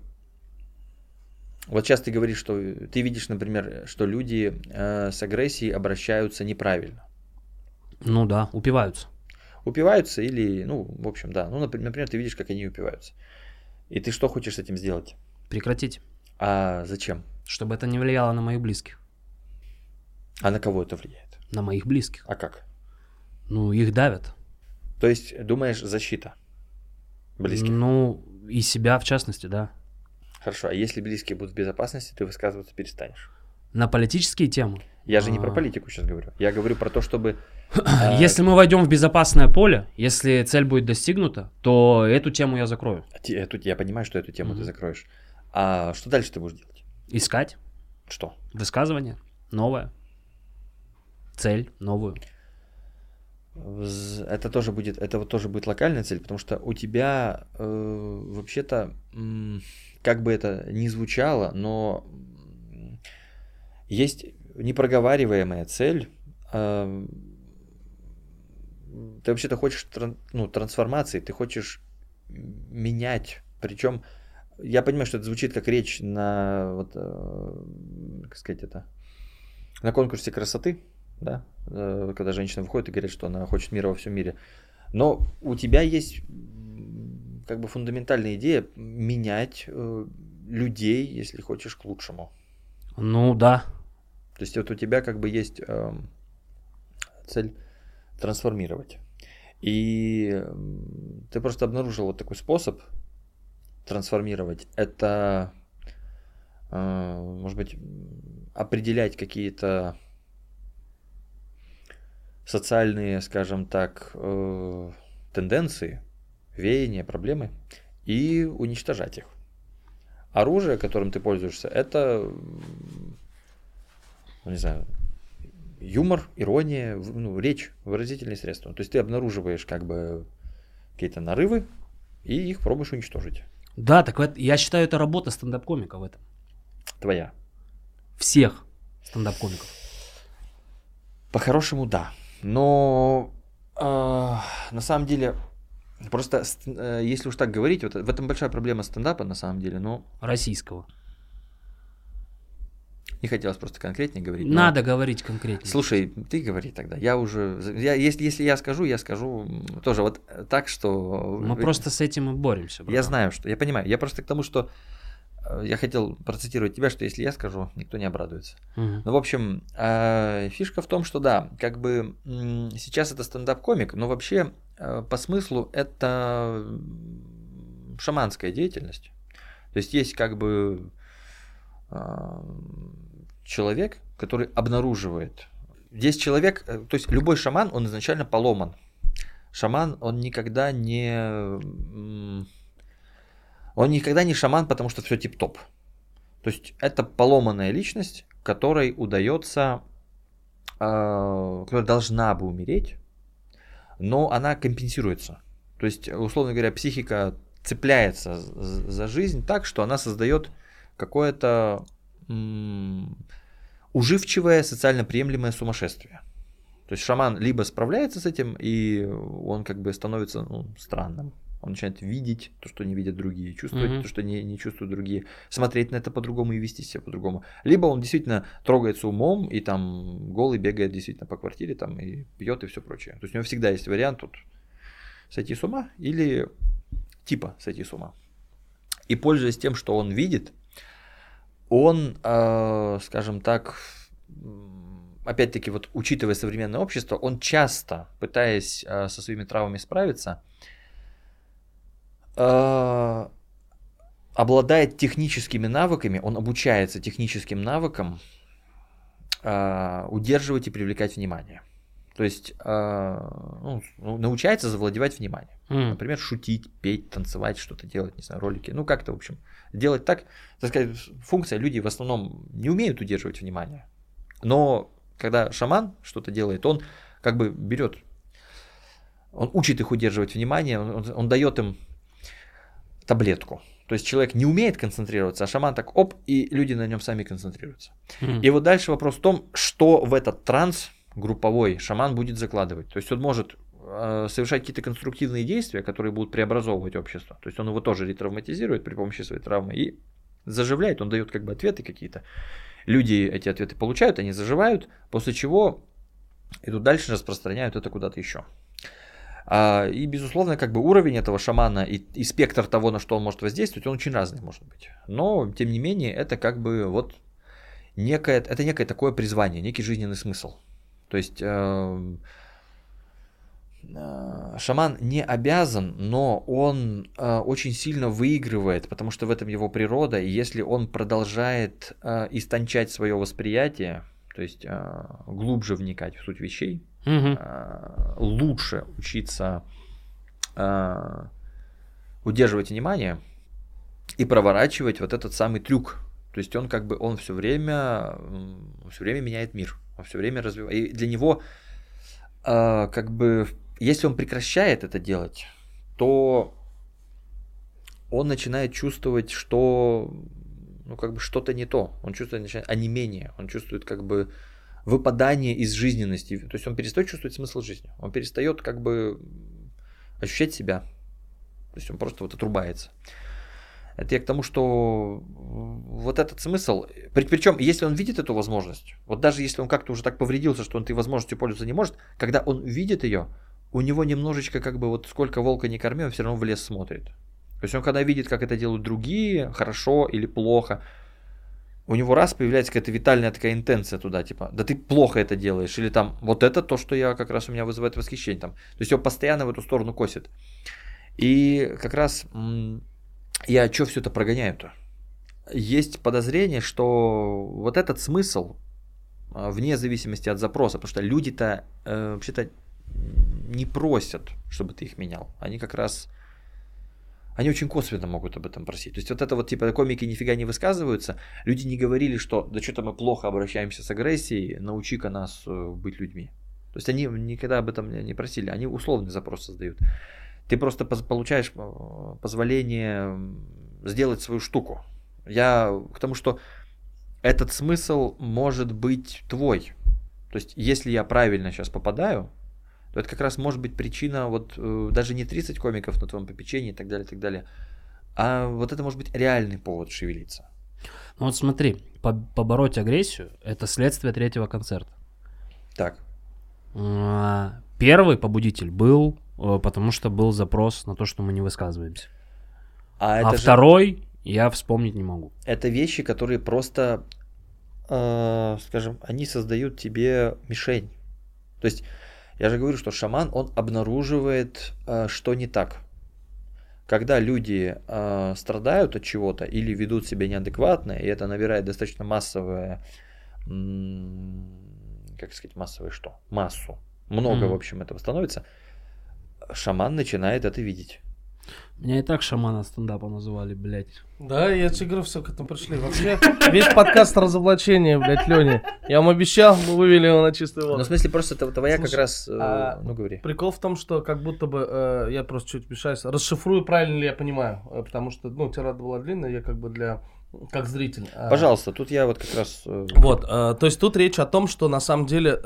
вот сейчас ты говоришь, что ты видишь, например, что люди с агрессией обращаются неправильно. Ну да, упиваются. Упиваются или, в общем, да. Ну, например, ты видишь, как они упиваются. И ты что хочешь с этим сделать? Прекратить. А зачем? Чтобы это не влияло на моих близких. А на кого это влияет? На моих близких. А как? Ну, их давят. То есть, думаешь, защита близких? Ну, и себя в частности, да. Хорошо, а если близкие будут в безопасности, ты высказываться перестанешь? На политические темы? Я же не про политику сейчас говорю. Я говорю про то, чтобы... Если мы войдем в безопасное поле, если цель будет достигнута, то эту тему я закрою. Я понимаю, что эту тему ты закроешь. А что дальше ты будешь делать? Искать. Что? Высказывание новое. Цель новую. Это тоже будет локальная цель, потому что у тебя вообще-то... Как бы это ни звучало, но есть непроговариваемая цель. Ты вообще-то хочешь трансформации, ты хочешь менять. Причем я понимаю, что это звучит как речь на, на конкурсе красоты, да? Когда женщина выходит и говорит, что она хочет мира во всем мире. Но у тебя есть... как бы фундаментальная идея менять людей, если хочешь, к лучшему. Ну да. То есть вот у тебя как бы есть цель трансформировать. И ты просто обнаружил вот такой способ трансформировать. Это, может быть, определять какие-то социальные, скажем так, тенденции, веяния, проблемы и уничтожать их. оружие, которым ты пользуешься, это, не знаю, юмор, ирония, ну, речь, выразительные средства. То есть ты обнаруживаешь как бы какие-то нарывы и их пробуешь уничтожить. Да, так вот, я считаю, это работа стендап-комика в этом. Твоя. Всех стендап-комиков. По-хорошему, да. Но на самом деле, просто если уж так говорить, вот в этом большая проблема стендапа на самом деле, но... Российского. Не хотелось просто конкретнее говорить. Надо говорить конкретнее. Слушай, ты говори тогда. Я уже... Если я скажу тоже вот так, что... Мы просто с этим и боремся. Правда? Я знаю, что... Я понимаю. Я просто к тому, что... Я хотел процитировать тебя, что если я скажу, никто не обрадуется. Угу. Ну, в общем, фишка в том, что да, как бы сейчас это стендап-комик, но вообще по смыслу это шаманская деятельность. То есть есть как бы... человек, который обнаруживает. Здесь человек, то есть любой шаман, он изначально поломан. Шаман, он никогда не шаман, потому что все тип-топ. То есть это поломанная личность, которой удается, которая должна бы умереть, но она компенсируется. То есть, условно говоря, психика цепляется за жизнь так, что она создает какое-то уживчивое, социально приемлемое сумасшествие. То есть шаман либо справляется с этим, и он как бы становится странным. Он начинает видеть то, что не видят другие, чувствовать то, что не чувствуют другие, смотреть на это по-другому и вести себя по-другому. Либо он действительно трогается умом и там голый бегает действительно по квартире там, и пьет и все прочее. То есть у него всегда есть вариант тут сойти с ума или типа сойти с ума. И пользуясь тем, что он видит, он, скажем так, опять-таки, вот учитывая современное общество, он часто, пытаясь со своими травмами справиться, обладает техническими навыками, он обучается техническим навыкам удерживать и привлекать внимание. То есть научается завладевать вниманием. Например, шутить, петь, танцевать, что-то делать, не знаю, ролики. Ну, как-то, в общем, делать так сказать, функция. Люди в основном не умеют удерживать внимание. Но когда шаман что-то делает, он как бы берет, он учит их удерживать внимание, он дает им таблетку. То есть человек не умеет концентрироваться, а шаман так оп, и люди на нем сами концентрируются. И вот дальше вопрос в том, что в этот транс групповой шаман будет закладывать. То есть он может совершать какие-то конструктивные действия, которые будут преобразовывать общество. То есть он его тоже ретравматизирует при помощи своей травмы и заживляет. Он дает как бы ответы какие-то. Люди эти ответы получают, они заживают, после чего идут дальше, распространяют это куда-то еще. И, безусловно, как бы уровень этого шамана и спектр того, на что он может воздействовать, он очень разный может быть. Но, тем не менее, это как бы вот некое такое призвание, некий жизненный смысл. То есть шаман не обязан, но он очень сильно выигрывает, потому что в этом его природа, и если он продолжает истончать свое восприятие, то есть глубже вникать в суть вещей, лучше учиться удерживать внимание и проворачивать вот этот самый трюк. То есть он как бы он все время меняет мир. Он все время развивает. И для него, как бы, если он прекращает это делать, то он начинает чувствовать, что, ну, как бы, что-то не то. Он чувствует, начинает онемение. Он чувствует, как бы, выпадание из жизненности. То есть он перестает чувствовать смысл жизни. Он перестает, как бы, ощущать себя. То есть он просто вот отрубается. Это я к тому, что вот этот смысл, причем если он видит эту возможность, вот даже если он как-то уже так повредился, что он этой возможностью пользоваться не может, когда он видит ее, у него немножечко как бы вот сколько волка не корми, он все равно в лес смотрит. То есть он когда видит, как это делают другие, хорошо или плохо, у него раз появляется какая-то витальная такая интенция туда, типа, да ты плохо это делаешь, или там вот это то, что я как раз у меня вызывает восхищение. Там. То есть его постоянно в эту сторону косит. И как раз... Я что все это прогоняю-то? Есть подозрение, что вот этот смысл, вне зависимости от запроса, потому что люди-то вообще-то не просят, чтобы ты их менял. Они как раз Они очень косвенно могут об этом просить. То есть вот это вот типа комики нифига не высказываются, люди не говорили, что да что-то мы плохо обращаемся с агрессией, научи-ка нас быть людьми. То есть они никогда об этом не просили, они условный запрос создают. Ты просто получаешь позволение сделать свою штуку. Я к тому, что этот смысл может быть твой. То есть если я правильно сейчас попадаю, то это как раз может быть причина вот даже не 30 комиков на твоем попечении и так далее, а вот это может быть реальный повод шевелиться. Ну вот смотри, побороть агрессию – это следствие третьего концерта. Так. Первый побудитель был, потому что был запрос на то, что мы не высказываемся. А второй я вспомнить не могу. Это вещи, которые просто, скажем, они создают тебе мишень. То есть я же говорю, что шаман, он обнаруживает, что не так. Когда люди страдают от чего-то или ведут себя неадекватно, и это набирает достаточно массовое, как сказать, массовое что? Массу. Много, в общем, этого становится. Шаман начинает это видеть. Меня и так шамана стендапа называли, блядь. Да, я тебе говорю, все к этому пришли. Вообще, весь подкаст разоблачения, блядь, Лёни. Я вам обещал, мы вывели его на чистую воду. Ну, в смысле, просто твоя как раз... ну, говори. Прикол в том, что как будто бы... я просто чуть мешаюсь. Расшифрую, правильно ли я понимаю. Потому что, ну, тирада была длинная, я как бы для... Как зритель. Пожалуйста, тут я вот как раз... Вот, то есть тут речь о том, что на самом деле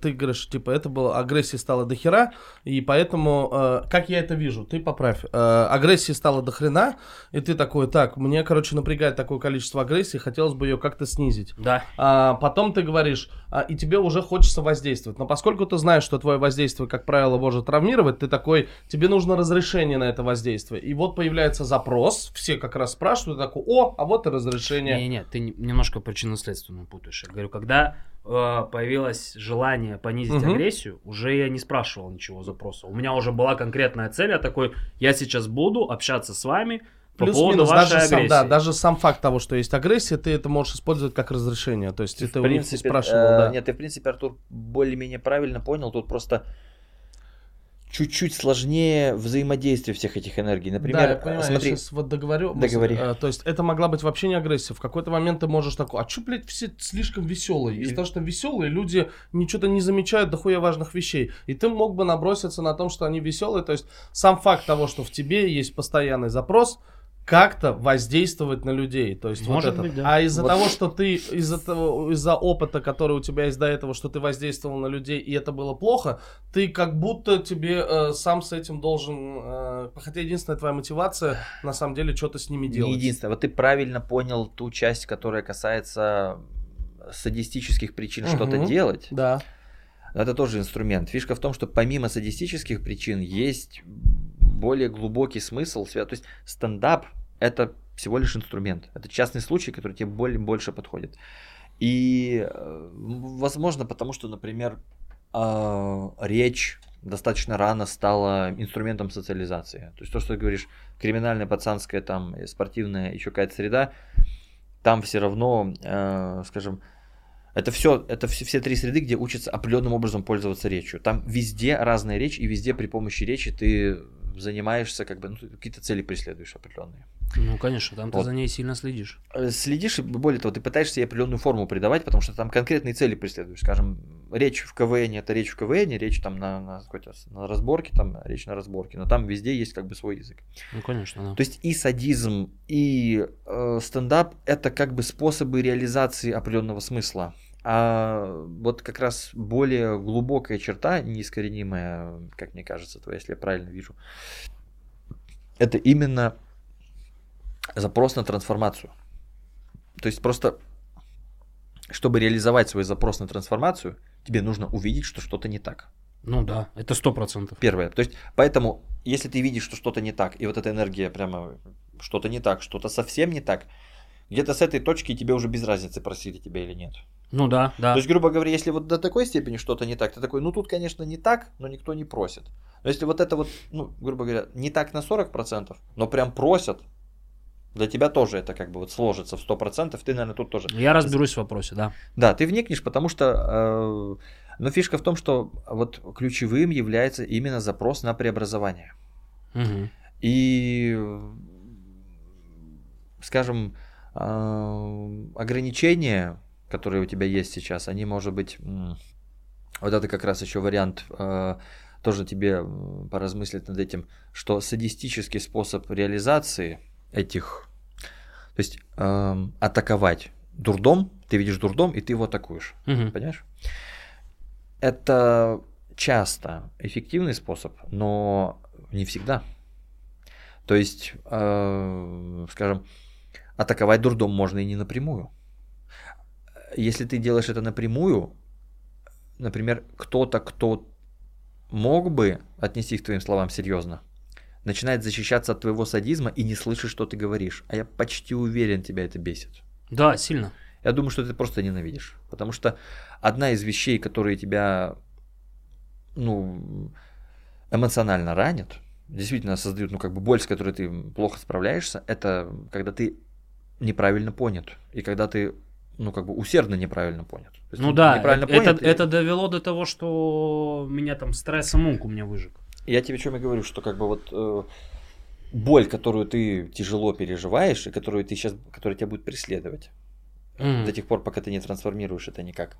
ты говоришь, типа, это было, агрессии стало до хера, и поэтому, как я это вижу, ты поправь, агрессии стало до хрена, и ты такой, так, мне, короче, напрягает такое количество агрессии, хотелось бы ее как-то снизить. Да. Потом ты говоришь, и тебе уже хочется воздействовать, но поскольку ты знаешь, что твое воздействие, как правило, может травмировать, ты такой, тебе нужно разрешение на это воздействие, и вот появляется запрос, все как раз спрашивают, ты такой, о, а вот и разрешение. Не, ты немножко причинно-следственную путаешь. Я говорю, когда появилось желание понизить агрессию, уже я не спрашивал ничего запроса. У меня уже была конкретная цель, я такой, я сейчас буду общаться с вами по поводу вашей агрессии. Да, даже сам факт того, что есть агрессия, ты это можешь использовать как разрешение. То есть ты в принципе спрашивал, да. Нет, ты в принципе, Артур, более-менее правильно понял, тут просто... чуть-чуть сложнее взаимодействие всех этих энергий. Например, да, я понимаю, смотри, я сейчас вот договорю. Договори. То есть это могла быть вообще не агрессия. В какой-то момент ты можешь такой, а чё, блядь, все слишком веселые? Из-за того, что веселые люди ничего-то не замечают дохуя важных вещей. И ты мог бы наброситься на том, что они веселые. То есть сам факт того, что в тебе есть постоянный запрос, как-то воздействовать на людей. То есть может вот быть, это. Да. А из-за вот. Того, что ты, из-за опыта, который у тебя есть до этого, что ты воздействовал на людей, и это было плохо, ты как будто тебе сам с этим должен... хотя единственная твоя мотивация, на самом деле, что-то с ними делать. Единственное. Вот ты правильно понял ту часть, которая касается садистических причин что-то делать. Да. Это тоже инструмент. Фишка в том, что помимо садистических причин есть... более глубокий смысл. То есть стендап – это всего лишь инструмент. Это частный случай, который тебе больше подходит. И, возможно, потому что, например, речь достаточно рано стала инструментом социализации. То есть то, что ты говоришь, криминальная, пацанская, там, спортивная, еще какая-то среда, там все равно, скажем, Это все три среды, где учатся определенным образом пользоваться речью. Там везде разная речь, и везде при помощи речи ты занимаешься, как бы, ну, какие-то цели преследуешь определенные. Ну, конечно, там вот. Ты за ней сильно следишь. Следишь, и более того, ты пытаешься ей определенную форму придавать, потому что там конкретные цели преследуешь. Скажем, речь в КВН – это речь в КВН, речь там на разборке, там речь на разборке, но там везде есть как бы свой язык. Ну, конечно, да. То есть и садизм, и стендап – это как бы способы реализации определенного смысла. А вот как раз более глубокая черта, неискоренимая, как мне кажется, то если я правильно вижу, это именно запрос на трансформацию. То есть просто, чтобы реализовать свой запрос на трансформацию, тебе нужно увидеть, что что-то не так. Ну да, это 100%. Первое. То есть поэтому, если ты видишь, что что-то не так, и вот эта энергия прямо что-то не так, что-то совсем не так, где-то с этой точки тебе уже без разницы, просили тебя или нет. Ну да, да. То есть, грубо говоря, если вот до такой степени что-то не так, ты такой, ну тут, конечно, не так, но никто не просит. Но если вот это вот, ну, грубо говоря, не так на 40%, но прям просят, для тебя тоже это как бы вот сложится в 100%, ты, наверное, тут тоже... Я разберусь в вопросе, да. Да, ты вникнешь, потому что... Но фишка в том, что вот ключевым является именно запрос на преобразование. Угу. И, скажем, ограничения, которые у тебя есть сейчас, они, может быть, вот это как раз еще вариант, тоже тебе поразмыслить над этим, что садистический способ реализации этих, то есть атаковать дурдом, ты видишь дурдом, и ты его атакуешь, понимаешь? Это часто эффективный способ, но не всегда. То есть, скажем, атаковать дурдом можно и не напрямую. Если ты делаешь это напрямую, например, кто-то, кто мог бы отнестись к твоим словам серьезно, начинает защищаться от твоего садизма и не слышит, что ты говоришь. А я почти уверен, тебя это бесит. Да, сильно. Я думаю, что ты просто ненавидишь. Потому что одна из вещей, которые тебя, ну, эмоционально ранят, действительно создают, ну, как бы боль, с которой ты плохо справляешься, это когда ты неправильно понят. И когда ты, ну, как бы усердно неправильно понят. То есть, ну да, это довело до того, что меня там стрессом умку мне выжег. Я тебе чем и говорю, что как бы вот боль, которую ты тяжело переживаешь, и которую ты сейчас, которая тебя будет преследовать до тех пор, пока ты не трансформируешь это никак.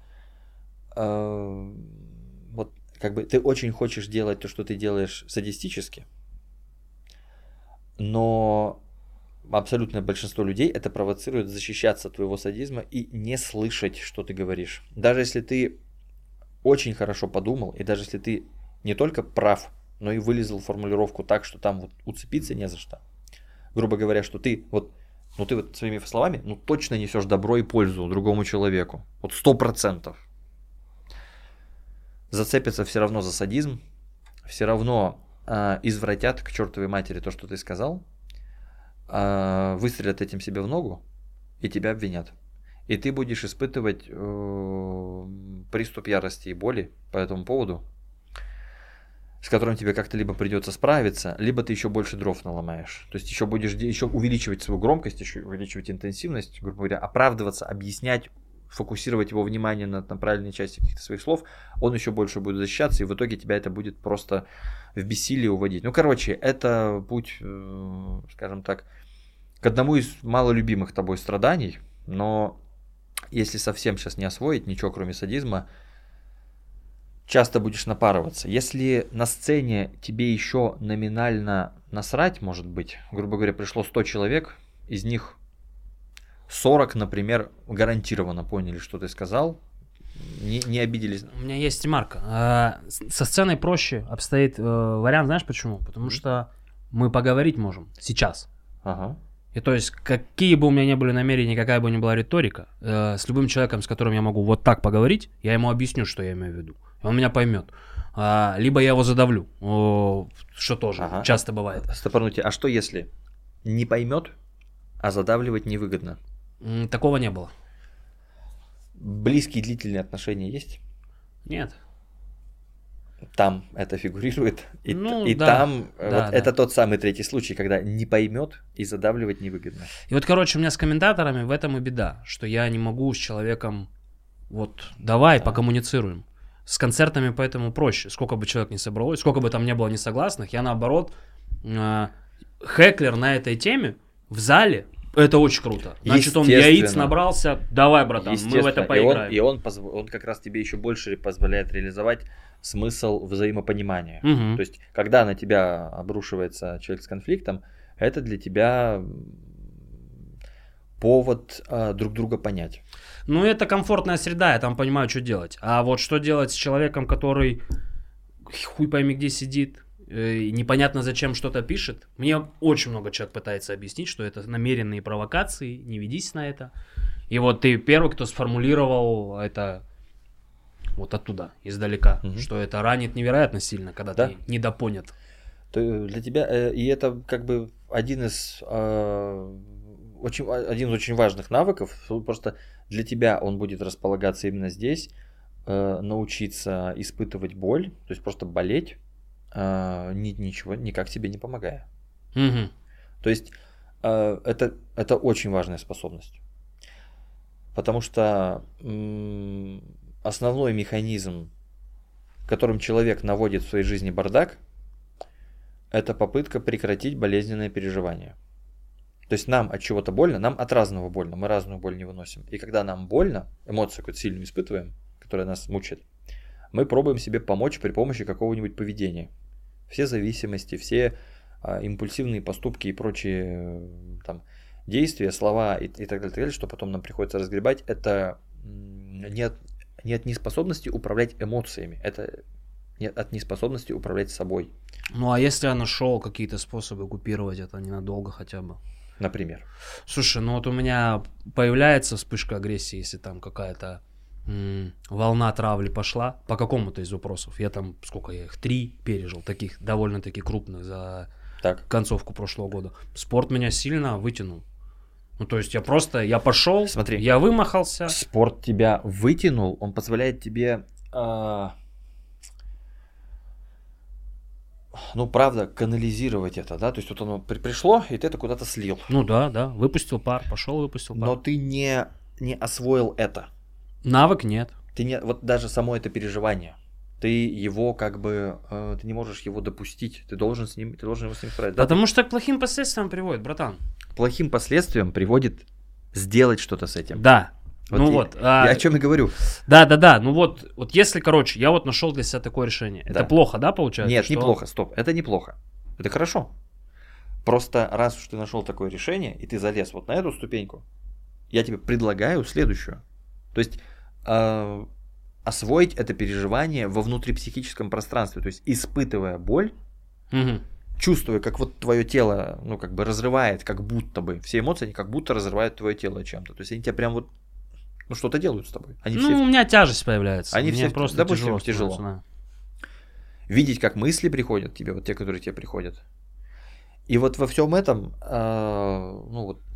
Вот как бы ты очень хочешь делать то, что ты делаешь садистически, но абсолютное большинство людей это провоцирует защищаться от твоего садизма и не слышать, что ты говоришь. Даже если ты очень хорошо подумал, и даже если ты не только прав, но и вылезал формулировку так, что там вот уцепиться не за что. Грубо говоря, что ты вот, ну ты вот своими словами, ну точно несешь добро и пользу другому человеку. Вот 100%. Зацепятся все равно за садизм, все равно извратят к чертовой матери то, что ты сказал, выстрелят этим себе в ногу и тебя обвинят. И ты будешь испытывать приступ ярости и боли по этому поводу, с которым тебе как-то либо придется справиться, либо ты еще больше дров наломаешь. То есть еще будешь еще увеличивать свою громкость, еще увеличивать интенсивность, грубо говоря, оправдываться, объяснять, фокусировать его внимание на правильной части каких-то своих слов, он еще больше будет защищаться, и в итоге тебя это будет просто в бессилие уводить. Ну, короче, это путь, скажем так, к одному из малолюбимых тобой страданий, но если совсем сейчас не освоить ничего, кроме садизма, часто будешь напарываться. Если на сцене тебе еще номинально насрать, может быть, грубо говоря, пришло 100 человек, из них 40, например, гарантированно поняли, что ты сказал, не обиделись. У меня есть ремарка. Со сценой проще обстоит вариант, знаешь почему? Потому что мы поговорить можем сейчас. Ага. И то есть, какие бы у меня ни были намерения, какая бы ни была риторика, с любым человеком, с которым я могу вот так поговорить, я ему объясню, что я имею в виду. Он меня поймет. Либо я его задавлю, что тоже часто бывает. Стопорнуть. А что если не поймет, а задавливать невыгодно? Такого не было. Близкие длительные отношения есть? Нет. Там это фигурирует. И, ну, и да, там да, вот да. Это тот самый третий случай, когда не поймет и задавливать невыгодно. И вот, короче, у меня с комментаторами в этом и беда, что я не могу с человеком вот давай покоммуницируем. С концертами поэтому проще. Сколько бы человек ни собралось, сколько бы там не было несогласных, я наоборот хэклер на этой теме в зале. Это очень круто. Значит, он яиц набрался, давай, братан, мы в это поиграем. И он как раз тебе еще больше позволяет реализовать смысл взаимопонимания. Угу. То есть, когда на тебя обрушивается человек с конфликтом, это для тебя повод друг друга понять. Ну, это комфортная среда, я там понимаю, что делать. А вот что делать с человеком, который хуй пойми где сидит, непонятно зачем что-то пишет. Мне очень много человек пытается объяснить, что это намеренные провокации, не ведись на это. И вот ты первый, кто сформулировал это вот оттуда, издалека, что это ранит невероятно сильно, когда ты недопонят. Для тебя, и это как бы один из очень важных навыков, просто для тебя он будет располагаться именно здесь, научиться испытывать боль, то есть просто болеть, ничего никак тебе не помогая. Угу. То есть это очень важная способность. Потому что основной механизм, которым человек наводит в своей жизни бардак, это попытка прекратить болезненное переживание. То есть нам от чего-то больно, нам от разного больно, мы разную боль не выносим. И когда нам больно, эмоцию какую-то сильную испытываем, которая нас мучает, мы пробуем себе помочь при помощи какого-нибудь поведения. Все зависимости, все импульсивные поступки и прочие там, действия, слова и так далее, что потом нам приходится разгребать, это не от неспособности управлять эмоциями, это от неспособности управлять собой. Ну а если я нашел какие-то способы купировать это ненадолго хотя бы? Например? Слушай, ну вот у меня появляется вспышка агрессии, если там какая-то волна травли пошла по какому-то из вопросов. Я там, сколько я их, 3 пережил, таких довольно-таки крупных за концовку прошлого года. Спорт меня сильно вытянул. Ну, то есть я пошел, смотри, я вымахался. Спорт тебя вытянул, он позволяет тебе... Ну, правда, канализировать это, да, то есть вот оно пришло, и ты это куда-то слил. Ну да, выпустил пар, пошел, выпустил пар. Но ты не освоил это. Навык нет. Ты не, вот даже само это переживание, ты его как бы, ты не можешь его допустить, ты должен его с ним справиться. Потому что к плохим последствиям приводит, братан. Плохим последствиям приводит сделать что-то с этим. Да. Я о чем и говорю. Да, ну вот если, короче, я вот нашел для себя такое решение. Да. Это плохо, да, получается? Нет, неплохо, стоп, это неплохо, это хорошо. Просто раз уж ты нашел такое решение, и ты залез вот на эту ступеньку, я тебе предлагаю следующую. То есть освоить это переживание во внутрипсихическом пространстве, то есть испытывая боль, чувствуя, как вот твое тело, ну как бы разрывает, как будто бы, все эмоции, они как будто разрывают твое тело чем-то. То есть они тебя прям вот что-то делают с тобой. У меня тяжесть появляется. Они все просто тяжело. Да. Видеть, как мысли приходят тебе, вот те, которые тебе приходят. И вот во всем этом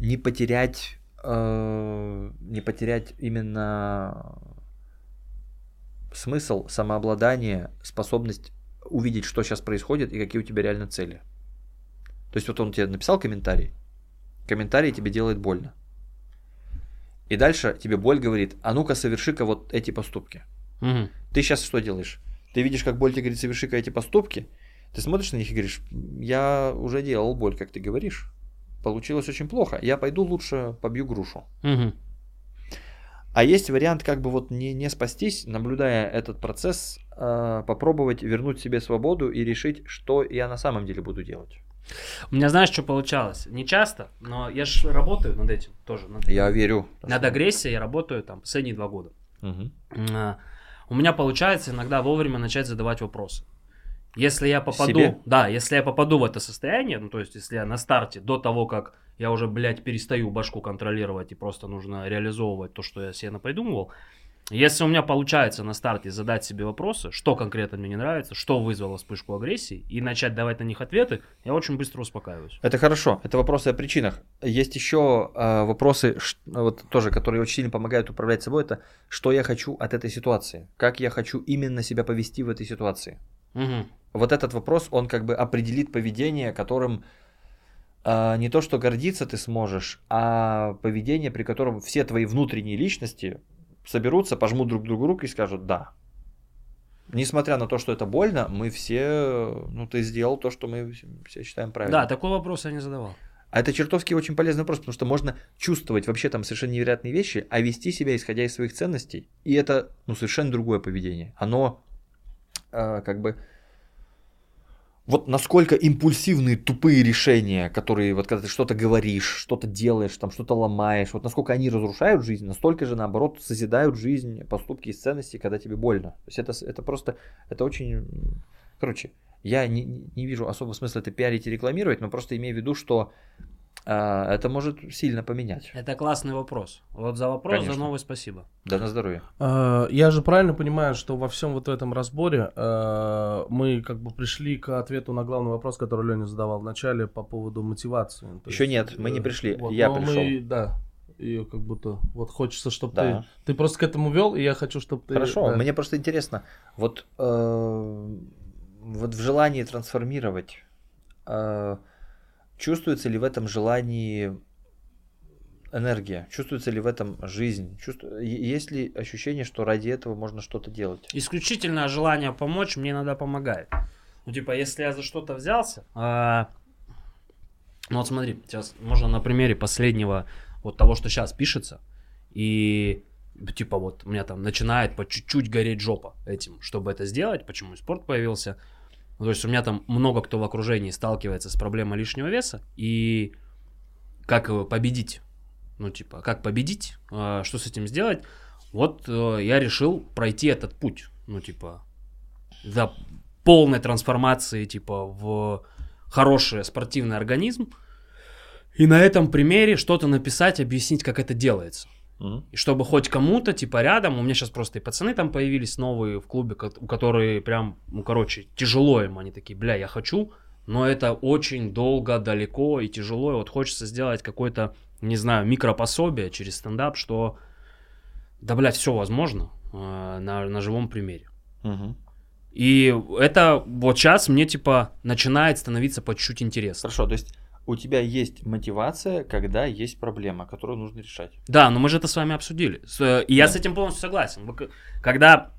не потерять именно смысл, самообладание, способность увидеть, что сейчас происходит и какие у тебя реально цели. То есть вот он тебе написал комментарий тебе делает больно. И дальше тебе боль говорит, а ну-ка соверши-ка вот эти поступки. Угу. Ты сейчас что делаешь? Ты видишь, как боль тебе говорит, соверши-ка эти поступки, ты смотришь на них и говоришь, я уже делал боль, как ты говоришь, получилось очень плохо, я пойду лучше побью грушу. Угу. А есть вариант как бы вот не спастись, наблюдая этот процесс, попробовать вернуть себе свободу и решить, что я на самом деле буду делать. У меня, знаешь, что получалось? Не часто, но я же работаю над этим тоже. Я верю. Над агрессией я работаю там последние 2 года. Угу. У меня получается иногда вовремя начать задавать вопросы. Если я попаду, если я попаду в это состояние, ну то есть если я на старте, до того, как я уже, перестаю башку контролировать и просто нужно реализовывать то, что я себе напридумывал, если у меня получается на старте задать себе вопросы, что конкретно мне не нравится, что вызвало вспышку агрессии, и начать давать на них ответы, я очень быстро успокаиваюсь. Это хорошо, это вопросы о причинах. Есть еще вопросы, вот тоже, которые очень сильно помогают управлять собой, это что я хочу от этой ситуации, как я хочу именно себя повести в этой ситуации. Угу. Вот этот вопрос, он как бы определит поведение, которым не то, что гордиться ты сможешь, а поведение, при котором все твои внутренние личности соберутся, пожмут друг другу руки и скажут «да». Несмотря на то, что это больно, мы все, ты сделал то, что мы все считаем правильным. Да, такой вопрос я не задавал. А это чертовски очень полезный вопрос, потому что можно чувствовать вообще там совершенно невероятные вещи, а вести себя, исходя из своих ценностей, и это совершенно другое поведение. Оно как бы… Вот насколько импульсивные, тупые решения, которые вот когда ты что-то говоришь, что-то делаешь, там что-то ломаешь, вот насколько они разрушают жизнь, настолько же наоборот созидают жизнь, поступки из ценностей, когда тебе больно. То есть это просто, это очень, я не вижу особого смысла это пиарить и рекламировать, но просто имею в виду, что это может сильно поменять. Это классный вопрос. Вот за вопрос, конечно, за новый спасибо. Да, на здоровье. Я же правильно понимаю, что во всем вот этом разборе мы как бы пришли к ответу на главный вопрос, который Лёня задавал в начале по поводу мотивации. Еще нет, мы не пришли, вот, я пришел. Ее как будто вот хочется, чтобы ты просто к этому вел, и я хочу, чтобы ты… Хорошо, мне просто интересно, вот в желании трансформировать… Чувствуется ли в этом желании энергия? Чувствуется ли в этом жизнь? Есть ли ощущение, что ради этого можно что-то делать? Исключительно желание помочь мне иногда помогает. Ну, типа, если я за что-то взялся... Ну, вот смотри, сейчас можно на примере последнего вот того, что сейчас пишется, и... Типа вот у меня там начинает по чуть-чуть гореть жопа этим, чтобы это сделать, почему и спорт появился. То есть у меня там много кто в окружении сталкивается с проблемой лишнего веса и как его победить. Ну типа как победить, что с этим сделать. Вот я решил пройти этот путь, ну типа до полной трансформации типа в хороший спортивный организм. И на этом примере что-то написать, объяснить, как это делается. И чтобы хоть кому-то, типа, рядом, у меня сейчас просто и пацаны там появились новые в клубе, у которых прям, ну, короче, тяжело им, они такие, бля, я хочу, но это очень долго, далеко и тяжело, и вот хочется сделать какое-то, не знаю, микропособие через стендап, что, да, бля, все возможно на живом примере. Угу. И это вот сейчас мне, типа, начинает становиться по чуть-чуть интересно. Хорошо, то есть... У тебя есть мотивация, когда есть проблема, которую нужно решать. Да, но мы же это с вами обсудили. И я с этим полностью согласен. Когда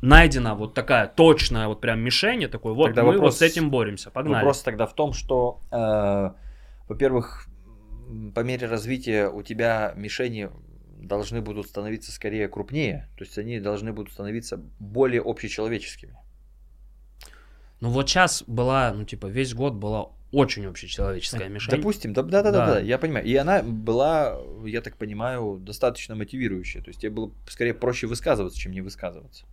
найдена вот такая точная вот прям мишень, я такой, вот тогда мы вопрос, вот с этим боремся, погнали. Вопрос тогда в том, что, во-первых, по мере развития у тебя мишени должны будут становиться скорее крупнее. То есть они должны будут становиться более общечеловеческими. Ну вот сейчас была, ну типа весь год была... Очень общечеловеческая мишень. Допустим, да, я понимаю. И она была, я так понимаю, достаточно мотивирующая. То есть тебе было скорее проще высказываться, чем не высказываться.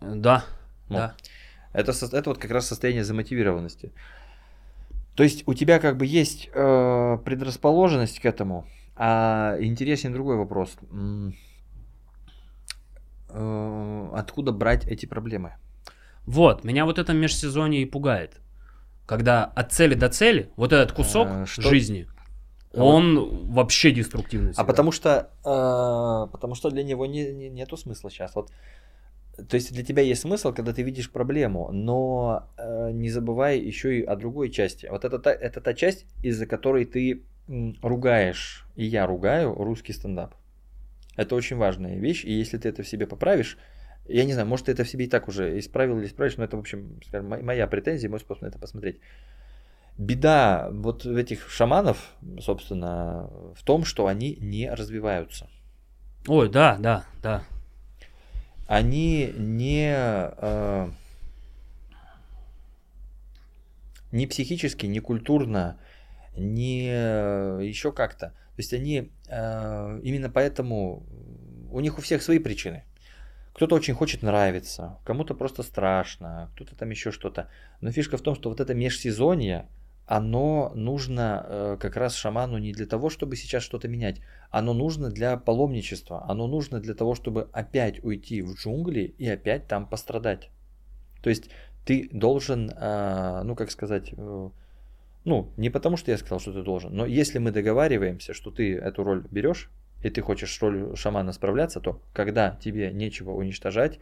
Да, ну, да. Это вот как раз состояние замотивированности. То есть у тебя как бы есть предрасположенность к этому. А интересен другой вопрос. Откуда брать эти проблемы? Вот, меня вот это межсезонье и пугает. Когда от цели до цели, вот этот кусок жизни, он вообще деструктивный. А потому что для него нету смысла сейчас. Вот, то есть для тебя есть смысл, когда ты видишь проблему, но не забывай еще и о другой части. Вот это та часть, из-за которой ты ругаешь, и я ругаю русский стендап. Это очень важная вещь, и если ты это в себе поправишь, я не знаю, может, ты это в себе и так уже исправил или исправишь, но это, в общем, скажем, моя претензия, мой способ на это посмотреть. Беда вот этих шаманов, собственно, в том, что они не развиваются. Ой, да. Они не психически, не культурно, не еще как-то. То есть они именно поэтому, у них у всех свои причины. Кто-то очень хочет нравиться, кому-то просто страшно, кто-то там еще что-то. Но фишка в том, что вот это межсезонье, оно нужно как раз шаману не для того, чтобы сейчас что-то менять. Оно нужно для паломничества, оно нужно для того, чтобы опять уйти в джунгли и опять там пострадать. То есть ты должен, ну как сказать, ну не потому, что я сказал, что ты должен, но если мы договариваемся, что ты эту роль берешь, и ты хочешь ролью шамана справляться, то когда тебе нечего уничтожать,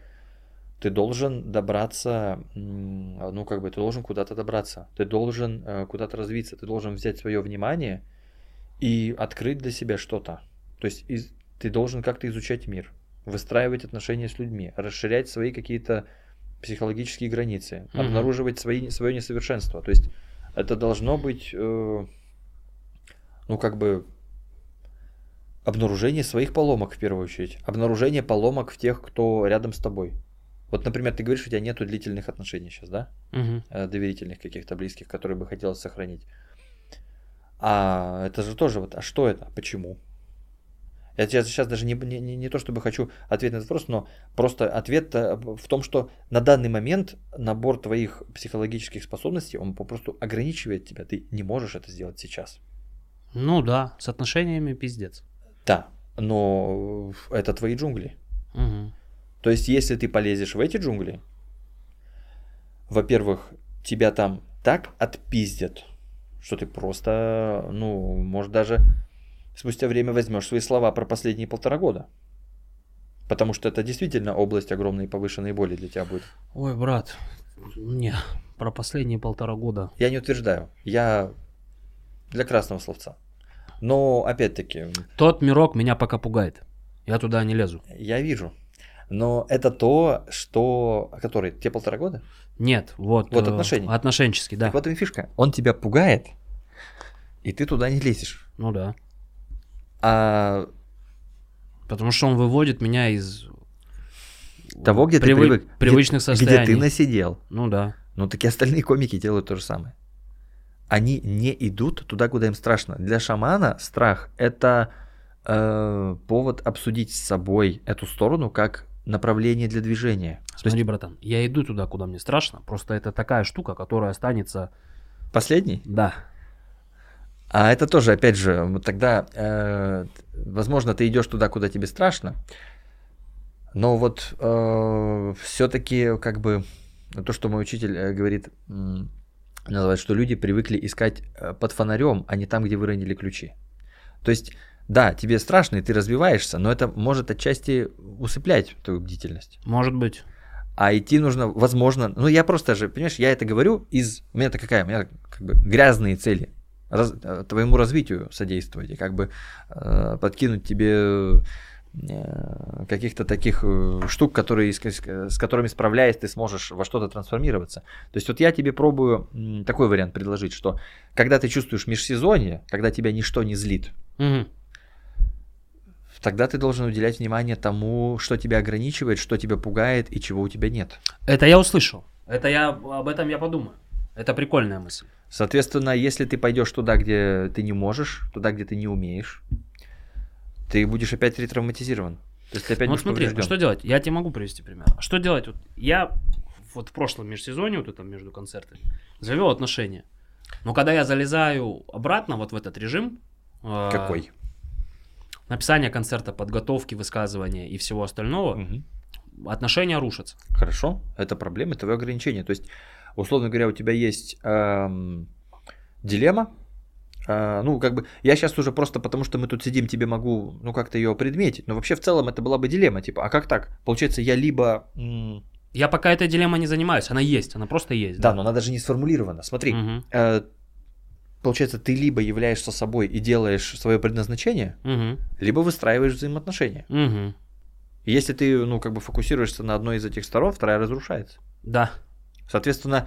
ты должен добраться, ну как бы ты должен куда-то добраться, ты должен куда-то развиться, ты должен взять свое внимание и открыть для себя что-то. То есть ты должен как-то изучать мир, выстраивать отношения с людьми, расширять свои какие-то психологические границы, обнаруживать свое несовершенство. То есть это должно быть, ну как бы... Обнаружение своих поломок, в первую очередь. Обнаружение поломок в тех, кто рядом с тобой. Вот, например, ты говоришь, у тебя нету длительных отношений сейчас, да? Угу. Доверительных каких-то близких, которые бы хотелось сохранить. А это же тоже вот, а что это? Почему? Я сейчас даже не то, чтобы хочу ответить на этот вопрос, но просто ответ в том, что на данный момент набор твоих психологических способностей, он попросту ограничивает тебя. Ты не можешь это сделать сейчас. Ну да, с отношениями пиздец. Да, но это твои джунгли. Угу. То есть, если ты полезешь в эти джунгли, во-первых, тебя там так отпиздят, что ты просто, ну, может, даже спустя время возьмешь свои слова про последние 1,5 года. Потому что это действительно область огромной повышенной боли для тебя будет. Ой, брат, не, про последние 1,5 года. Я не утверждаю, я для красного словца. Но опять-таки... Тот мирок меня пока пугает. Я туда не лезу. Я вижу. но это то, что... Который? Тебе 1,5 года? Нет, вот отношения. Отношенческий, да. Так вот и фишка. Он тебя пугает, и ты туда не лезешь. Ну да. Потому что он выводит меня из... Того, где ты привык. Привычных состояний. Где ты насидел. Ну да. Ну так и остальные комики делают то же самое. Они не идут туда, куда им страшно. Для шамана страх – это повод обсудить с собой эту сторону как направление для движения. Смотри, братан, я иду туда, куда мне страшно, просто это такая штука, которая останется… Последней? Да. А это тоже, опять же, тогда, возможно, ты идешь туда, куда тебе страшно, но вот все-таки как бы то, что мой учитель говорит… Называют, что люди привыкли искать под фонарем, а не там, где выронили ключи. То есть, да, тебе страшно, и ты разбиваешься, но это может отчасти усыплять твою бдительность. Может быть. А идти нужно, возможно... Ну, я просто же, понимаешь, я это говорю из... У меня-то какая? У меня как бы грязные цели. Твоему развитию содействовать и как бы подкинуть тебе... каких-то таких штук, которые, с которыми справляясь, ты сможешь во что-то трансформироваться. То есть вот я тебе пробую такой вариант предложить, что когда ты чувствуешь межсезонье, когда тебя ничто не злит, угу. Тогда ты должен уделять внимание тому, что тебя ограничивает, что тебя пугает и чего у тебя нет. Это я услышал, об этом я подумаю. Это прикольная мысль. Соответственно, если ты пойдешь туда, где ты не можешь, туда, где ты не умеешь, ты будешь опять ретравматизирован. То есть ты опять будешь поврежден. Смотри, что делать? Я тебе могу привести пример. Что делать? Вот я вот в прошлом межсезонье, вот это между концертами, завел отношения. Но когда я залезаю обратно вот в этот режим... Какой? Написание концерта, подготовки, высказывания и всего остального, угу. Отношения рушатся. Хорошо. Это проблема, твое ограничение. То есть, условно говоря, у тебя есть дилемма. Ну, как бы, я сейчас уже просто потому, что мы тут сидим, тебе могу, ну, как-то ее предметить, но вообще в целом это была бы дилемма, типа, а как так? Получается, я либо... Я пока этой дилеммой не занимаюсь, она просто есть. Да, но она даже не сформулирована. Смотри, угу. Получается, ты либо являешься собой и делаешь свое предназначение, угу. либо выстраиваешь взаимоотношения. Угу. Если ты, ну, как бы фокусируешься на одной из этих сторон, вторая разрушается. Да. Соответственно,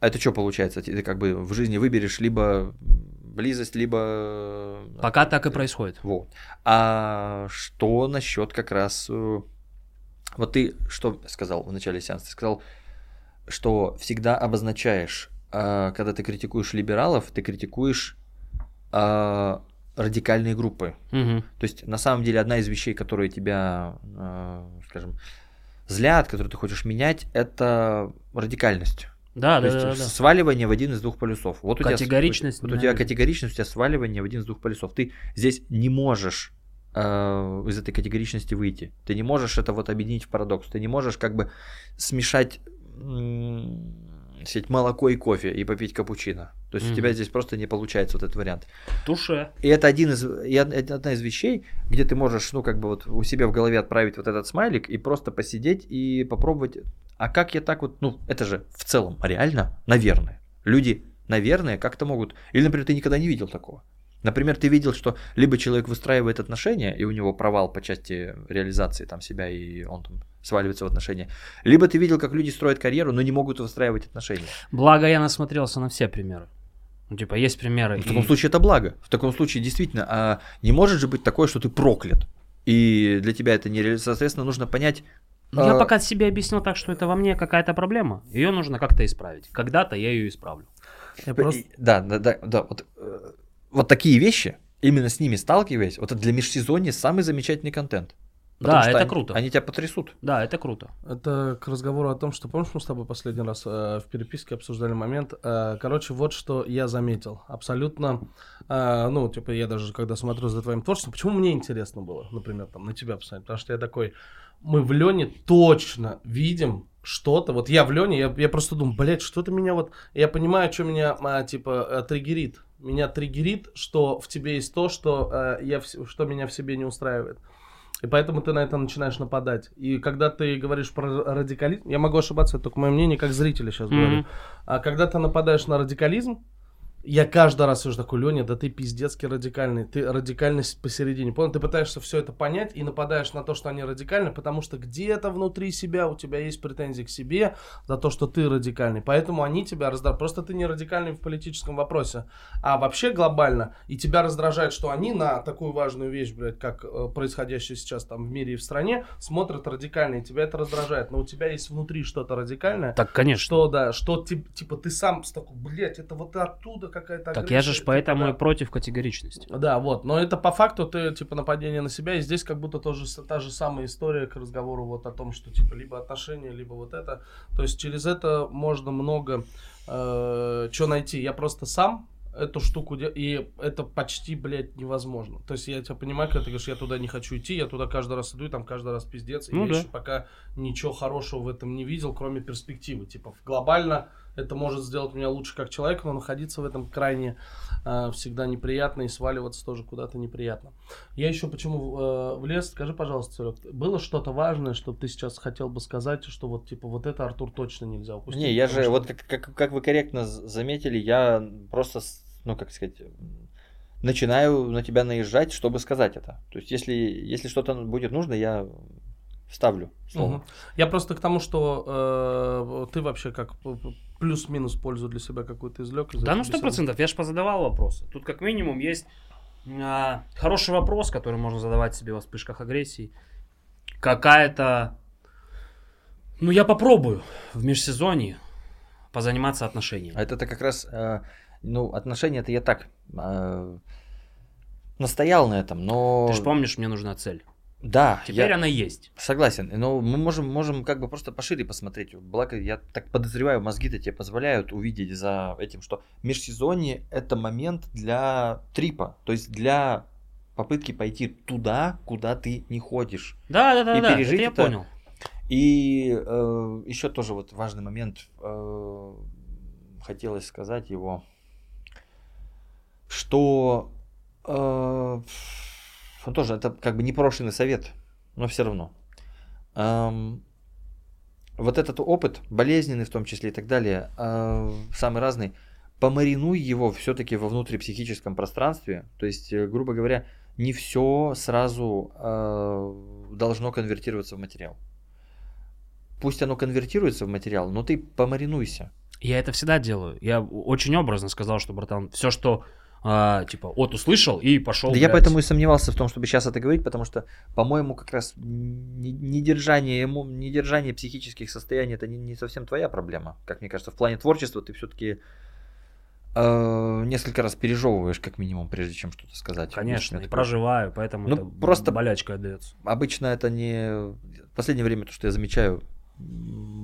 это что получается? Ты как бы в жизни выберешь либо... близость, либо... Пока так и происходит. Вот. А что насчет как раз... Вот ты что сказал в начале сеанса? Ты сказал, что всегда обозначаешь, когда ты критикуешь либералов, ты критикуешь радикальные группы. Угу. То есть, на самом деле, одна из вещей, которые тебя, скажем, злят, которые ты хочешь менять, это радикальность. Да, То есть сваливание в один из двух полюсов. Вот категоричность. У тебя категоричность, у тебя сваливание в один из двух полюсов. Ты здесь не можешь из этой категоричности выйти. Ты не можешь это вот объединить в парадокс. Ты не можешь как бы смешать молоко и кофе и попить капучино. То есть у тебя здесь просто не получается вот этот вариант. Туше. И это одна из вещей, где ты можешь, ну, как бы вот у себя в голове отправить вот этот смайлик и просто посидеть и попробовать. А как я так вот, ну, это же в целом реально, наверное. Люди, наверное, как-то могут. Или, например, ты никогда не видел такого. Например, ты видел, что либо человек выстраивает отношения, и у него провал по части реализации там себя, и он там сваливается в отношения. Либо ты видел, как люди строят карьеру, но не могут выстраивать отношения. Благо, я насмотрелся на все примеры. Ну, типа, есть примеры. В таком случае это благо. В таком случае действительно, а не может же быть такое, что ты проклят. И для тебя это не реализация. Соответственно, нужно понять... Я пока себе объяснил так, что это во мне какая-то проблема. Ее нужно как-то исправить. Когда-то я ее исправлю. Да. Вот такие вещи, именно с ними сталкиваясь, вот это для межсезонья самый замечательный контент. Да, это круто. Они тебя потрясут. Да, это круто. Это к разговору о том, что, помнишь, мы с тобой последний раз в переписке обсуждали момент. Короче, вот что я заметил. Абсолютно, я даже когда смотрю за твоим творчеством, почему мне интересно было, например, там, на тебя посмотреть, потому что я такой... Мы в Лене точно видим что-то. Вот я в Лене, я просто думаю, что-то меня вот... Я понимаю, что меня, триггерит. Меня триггерит, что в тебе есть то, что меня в себе не устраивает. И поэтому ты на это начинаешь нападать. И когда ты говоришь про радикализм... Я могу ошибаться, это только мое мнение, как зрители сейчас говорю. А когда ты нападаешь на радикализм, Я каждый раз уже такой: Лёня, да ты пиздецки радикальный, ты радикальность посередине. Понял? Ты пытаешься все это понять и нападаешь на то, что они радикальны, потому что где-то внутри себя у тебя есть претензии к себе за то, что ты радикальный. Поэтому они тебя раздражают. Просто ты не радикальный в политическом вопросе, а вообще глобально. И тебя раздражает, что они на такую важную вещь, блядь, как происходящее сейчас там в мире и в стране, смотрят радикально, и тебя это раздражает. Но у тебя есть внутри что-то радикальное. Так, конечно. Что, да, что типа ты сам такой, блядь, это вот оттуда какая-то агрессия. Так я же поэтому и против категоричности. Да, вот, но это по факту ты, типа, нападение на себя, и здесь как будто тоже та же самая история к разговору вот о том, что, типа, либо отношения, либо вот это, то есть через это можно много чего найти. Я просто сам эту штуку делаю, и это почти, блядь, невозможно, то есть я тебя понимаю, когда ты говоришь, я туда не хочу идти, я туда каждый раз иду, и там каждый раз пиздец, и я еще пока ничего хорошего в этом не видел, кроме перспективы, типа, глобально. Это может сделать меня лучше как человека, но находиться в этом крайне всегда неприятно, и сваливаться тоже куда-то неприятно. Я еще почему влез, скажи, пожалуйста, Серег, было что-то важное, что ты сейчас хотел бы сказать, что вот типа вот это, Артур, точно нельзя упустить? Не, я же, что... вот как вы корректно заметили, я просто, ну как сказать, начинаю на тебя наезжать, чтобы сказать это. То есть если что-то будет нужно, я... Ставлю. Угу. Я просто к тому, что ты вообще как плюс-минус пользу для себя какую-то извлек. Да, ну 100%. Я же позадавал вопросы. Тут как минимум есть хороший вопрос, который можно задавать себе во вспышках агрессии. Какая-то... Ну, я попробую в межсезонье позаниматься отношениями. А это-то как раз... отношения-то я так настоял на этом, но... Ты же помнишь, мне нужна цель. Да. Теперь она есть. Согласен. Но мы можем как бы просто пошире посмотреть. Благо, я так подозреваю, мозги-то тебе позволяют увидеть за этим, что межсезонье – это момент для трипа, то есть для попытки пойти туда, куда ты не ходишь. Да, пережить это я понял. И еще тоже вот важный момент, хотелось сказать его, что... Он тоже, это как бы непрошенный совет, но все равно. Вот этот опыт, болезненный в том числе и так далее, самый разный, помаринуй его все-таки во внутрипсихическом пространстве. То есть, грубо говоря, не все сразу должно конвертироваться в материал. Пусть оно конвертируется в материал, но ты помаринуйся. Я это всегда делаю. Я очень образно сказал, что, братан, все, что... услышал и пошел. Да я поэтому и сомневался в том, чтобы сейчас это говорить, потому что, по-моему, как раз недержание психических состояний — это не совсем твоя проблема. Как мне кажется, в плане творчества ты все-таки несколько раз пережевываешь, как минимум, прежде чем что-то сказать. Конечно, и проживаю, поэтому это просто болячка отдается. Обычно это не... В последнее время, то, что я замечаю,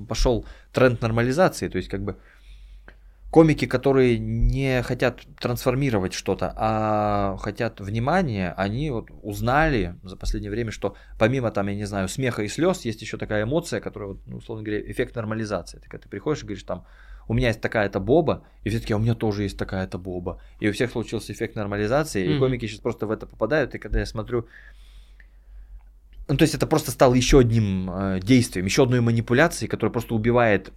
пошел тренд нормализации, то есть как бы комики, которые не хотят трансформировать что-то, а хотят внимания, они вот узнали за последнее время, что помимо там, я не знаю, смеха и слез, есть еще такая эмоция, которая, условно говоря, эффект нормализации. Ты когда ты приходишь и говоришь там: у меня есть такая-то боба, и все-таки у меня тоже есть такая-то боба. И у всех случился эффект нормализации, и комики сейчас просто в это попадают. И когда я смотрю... Ну, то есть это просто стало еще одним действием, еще одной манипуляцией, которая просто убивает...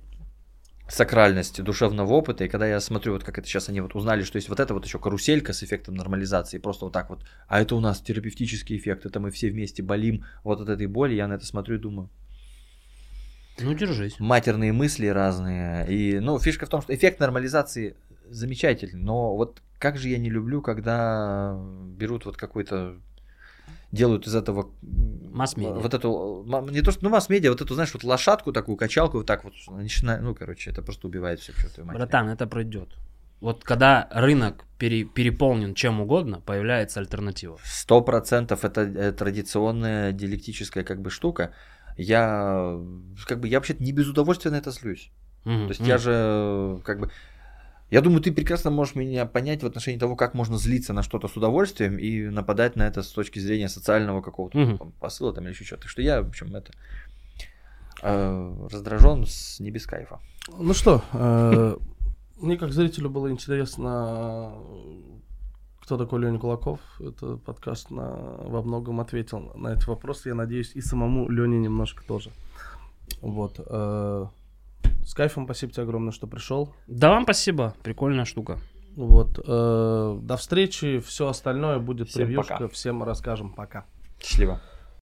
сакральности душевного опыта. И когда я смотрю, вот как это сейчас они вот узнали, что есть вот это вот еще каруселька с эффектом нормализации, просто вот так вот, а это у нас терапевтический эффект, это мы все вместе болим вот от этой боли, я на это смотрю и думаю: ну, держись. Матерные мысли разные. И, ну, фишка в том, что эффект нормализации замечательный, но вот как же я не люблю, когда берут вот какой-то... делают из этого масс-медиа. Вот эту, не то что, ну, масс-медиа, вот эту, знаешь, вот лошадку такую, качалку, вот так вот, начинаю, ну, короче, это просто убивает все, что ты, мать. Братан, это пройдет. Вот когда рынок переполнен чем угодно, появляется альтернатива. 100% это традиционная диалектическая как бы штука. Я как бы, я вообще-то не без удовольствия на это слюсь. То есть я же как бы... Я думаю, ты прекрасно можешь меня понять в отношении того, как можно злиться на что-то с удовольствием и нападать на это с точки зрения социального какого-то посыла там, или еще чего-то. Что я, в общем, это раздражен не без кайфа. Ну что, мне как зрителю было интересно, кто такой Лёня Кулаков. Этот подкаст во многом ответил на этот вопрос. Я надеюсь, и самому Лёне немножко тоже. Вот. С кайфом, спасибо тебе огромное, что пришел. Да, вам спасибо. Прикольная штука. Вот. До встречи. Все остальное будет всем превьюшка. Пока. Всем расскажем. Пока. Счастливо.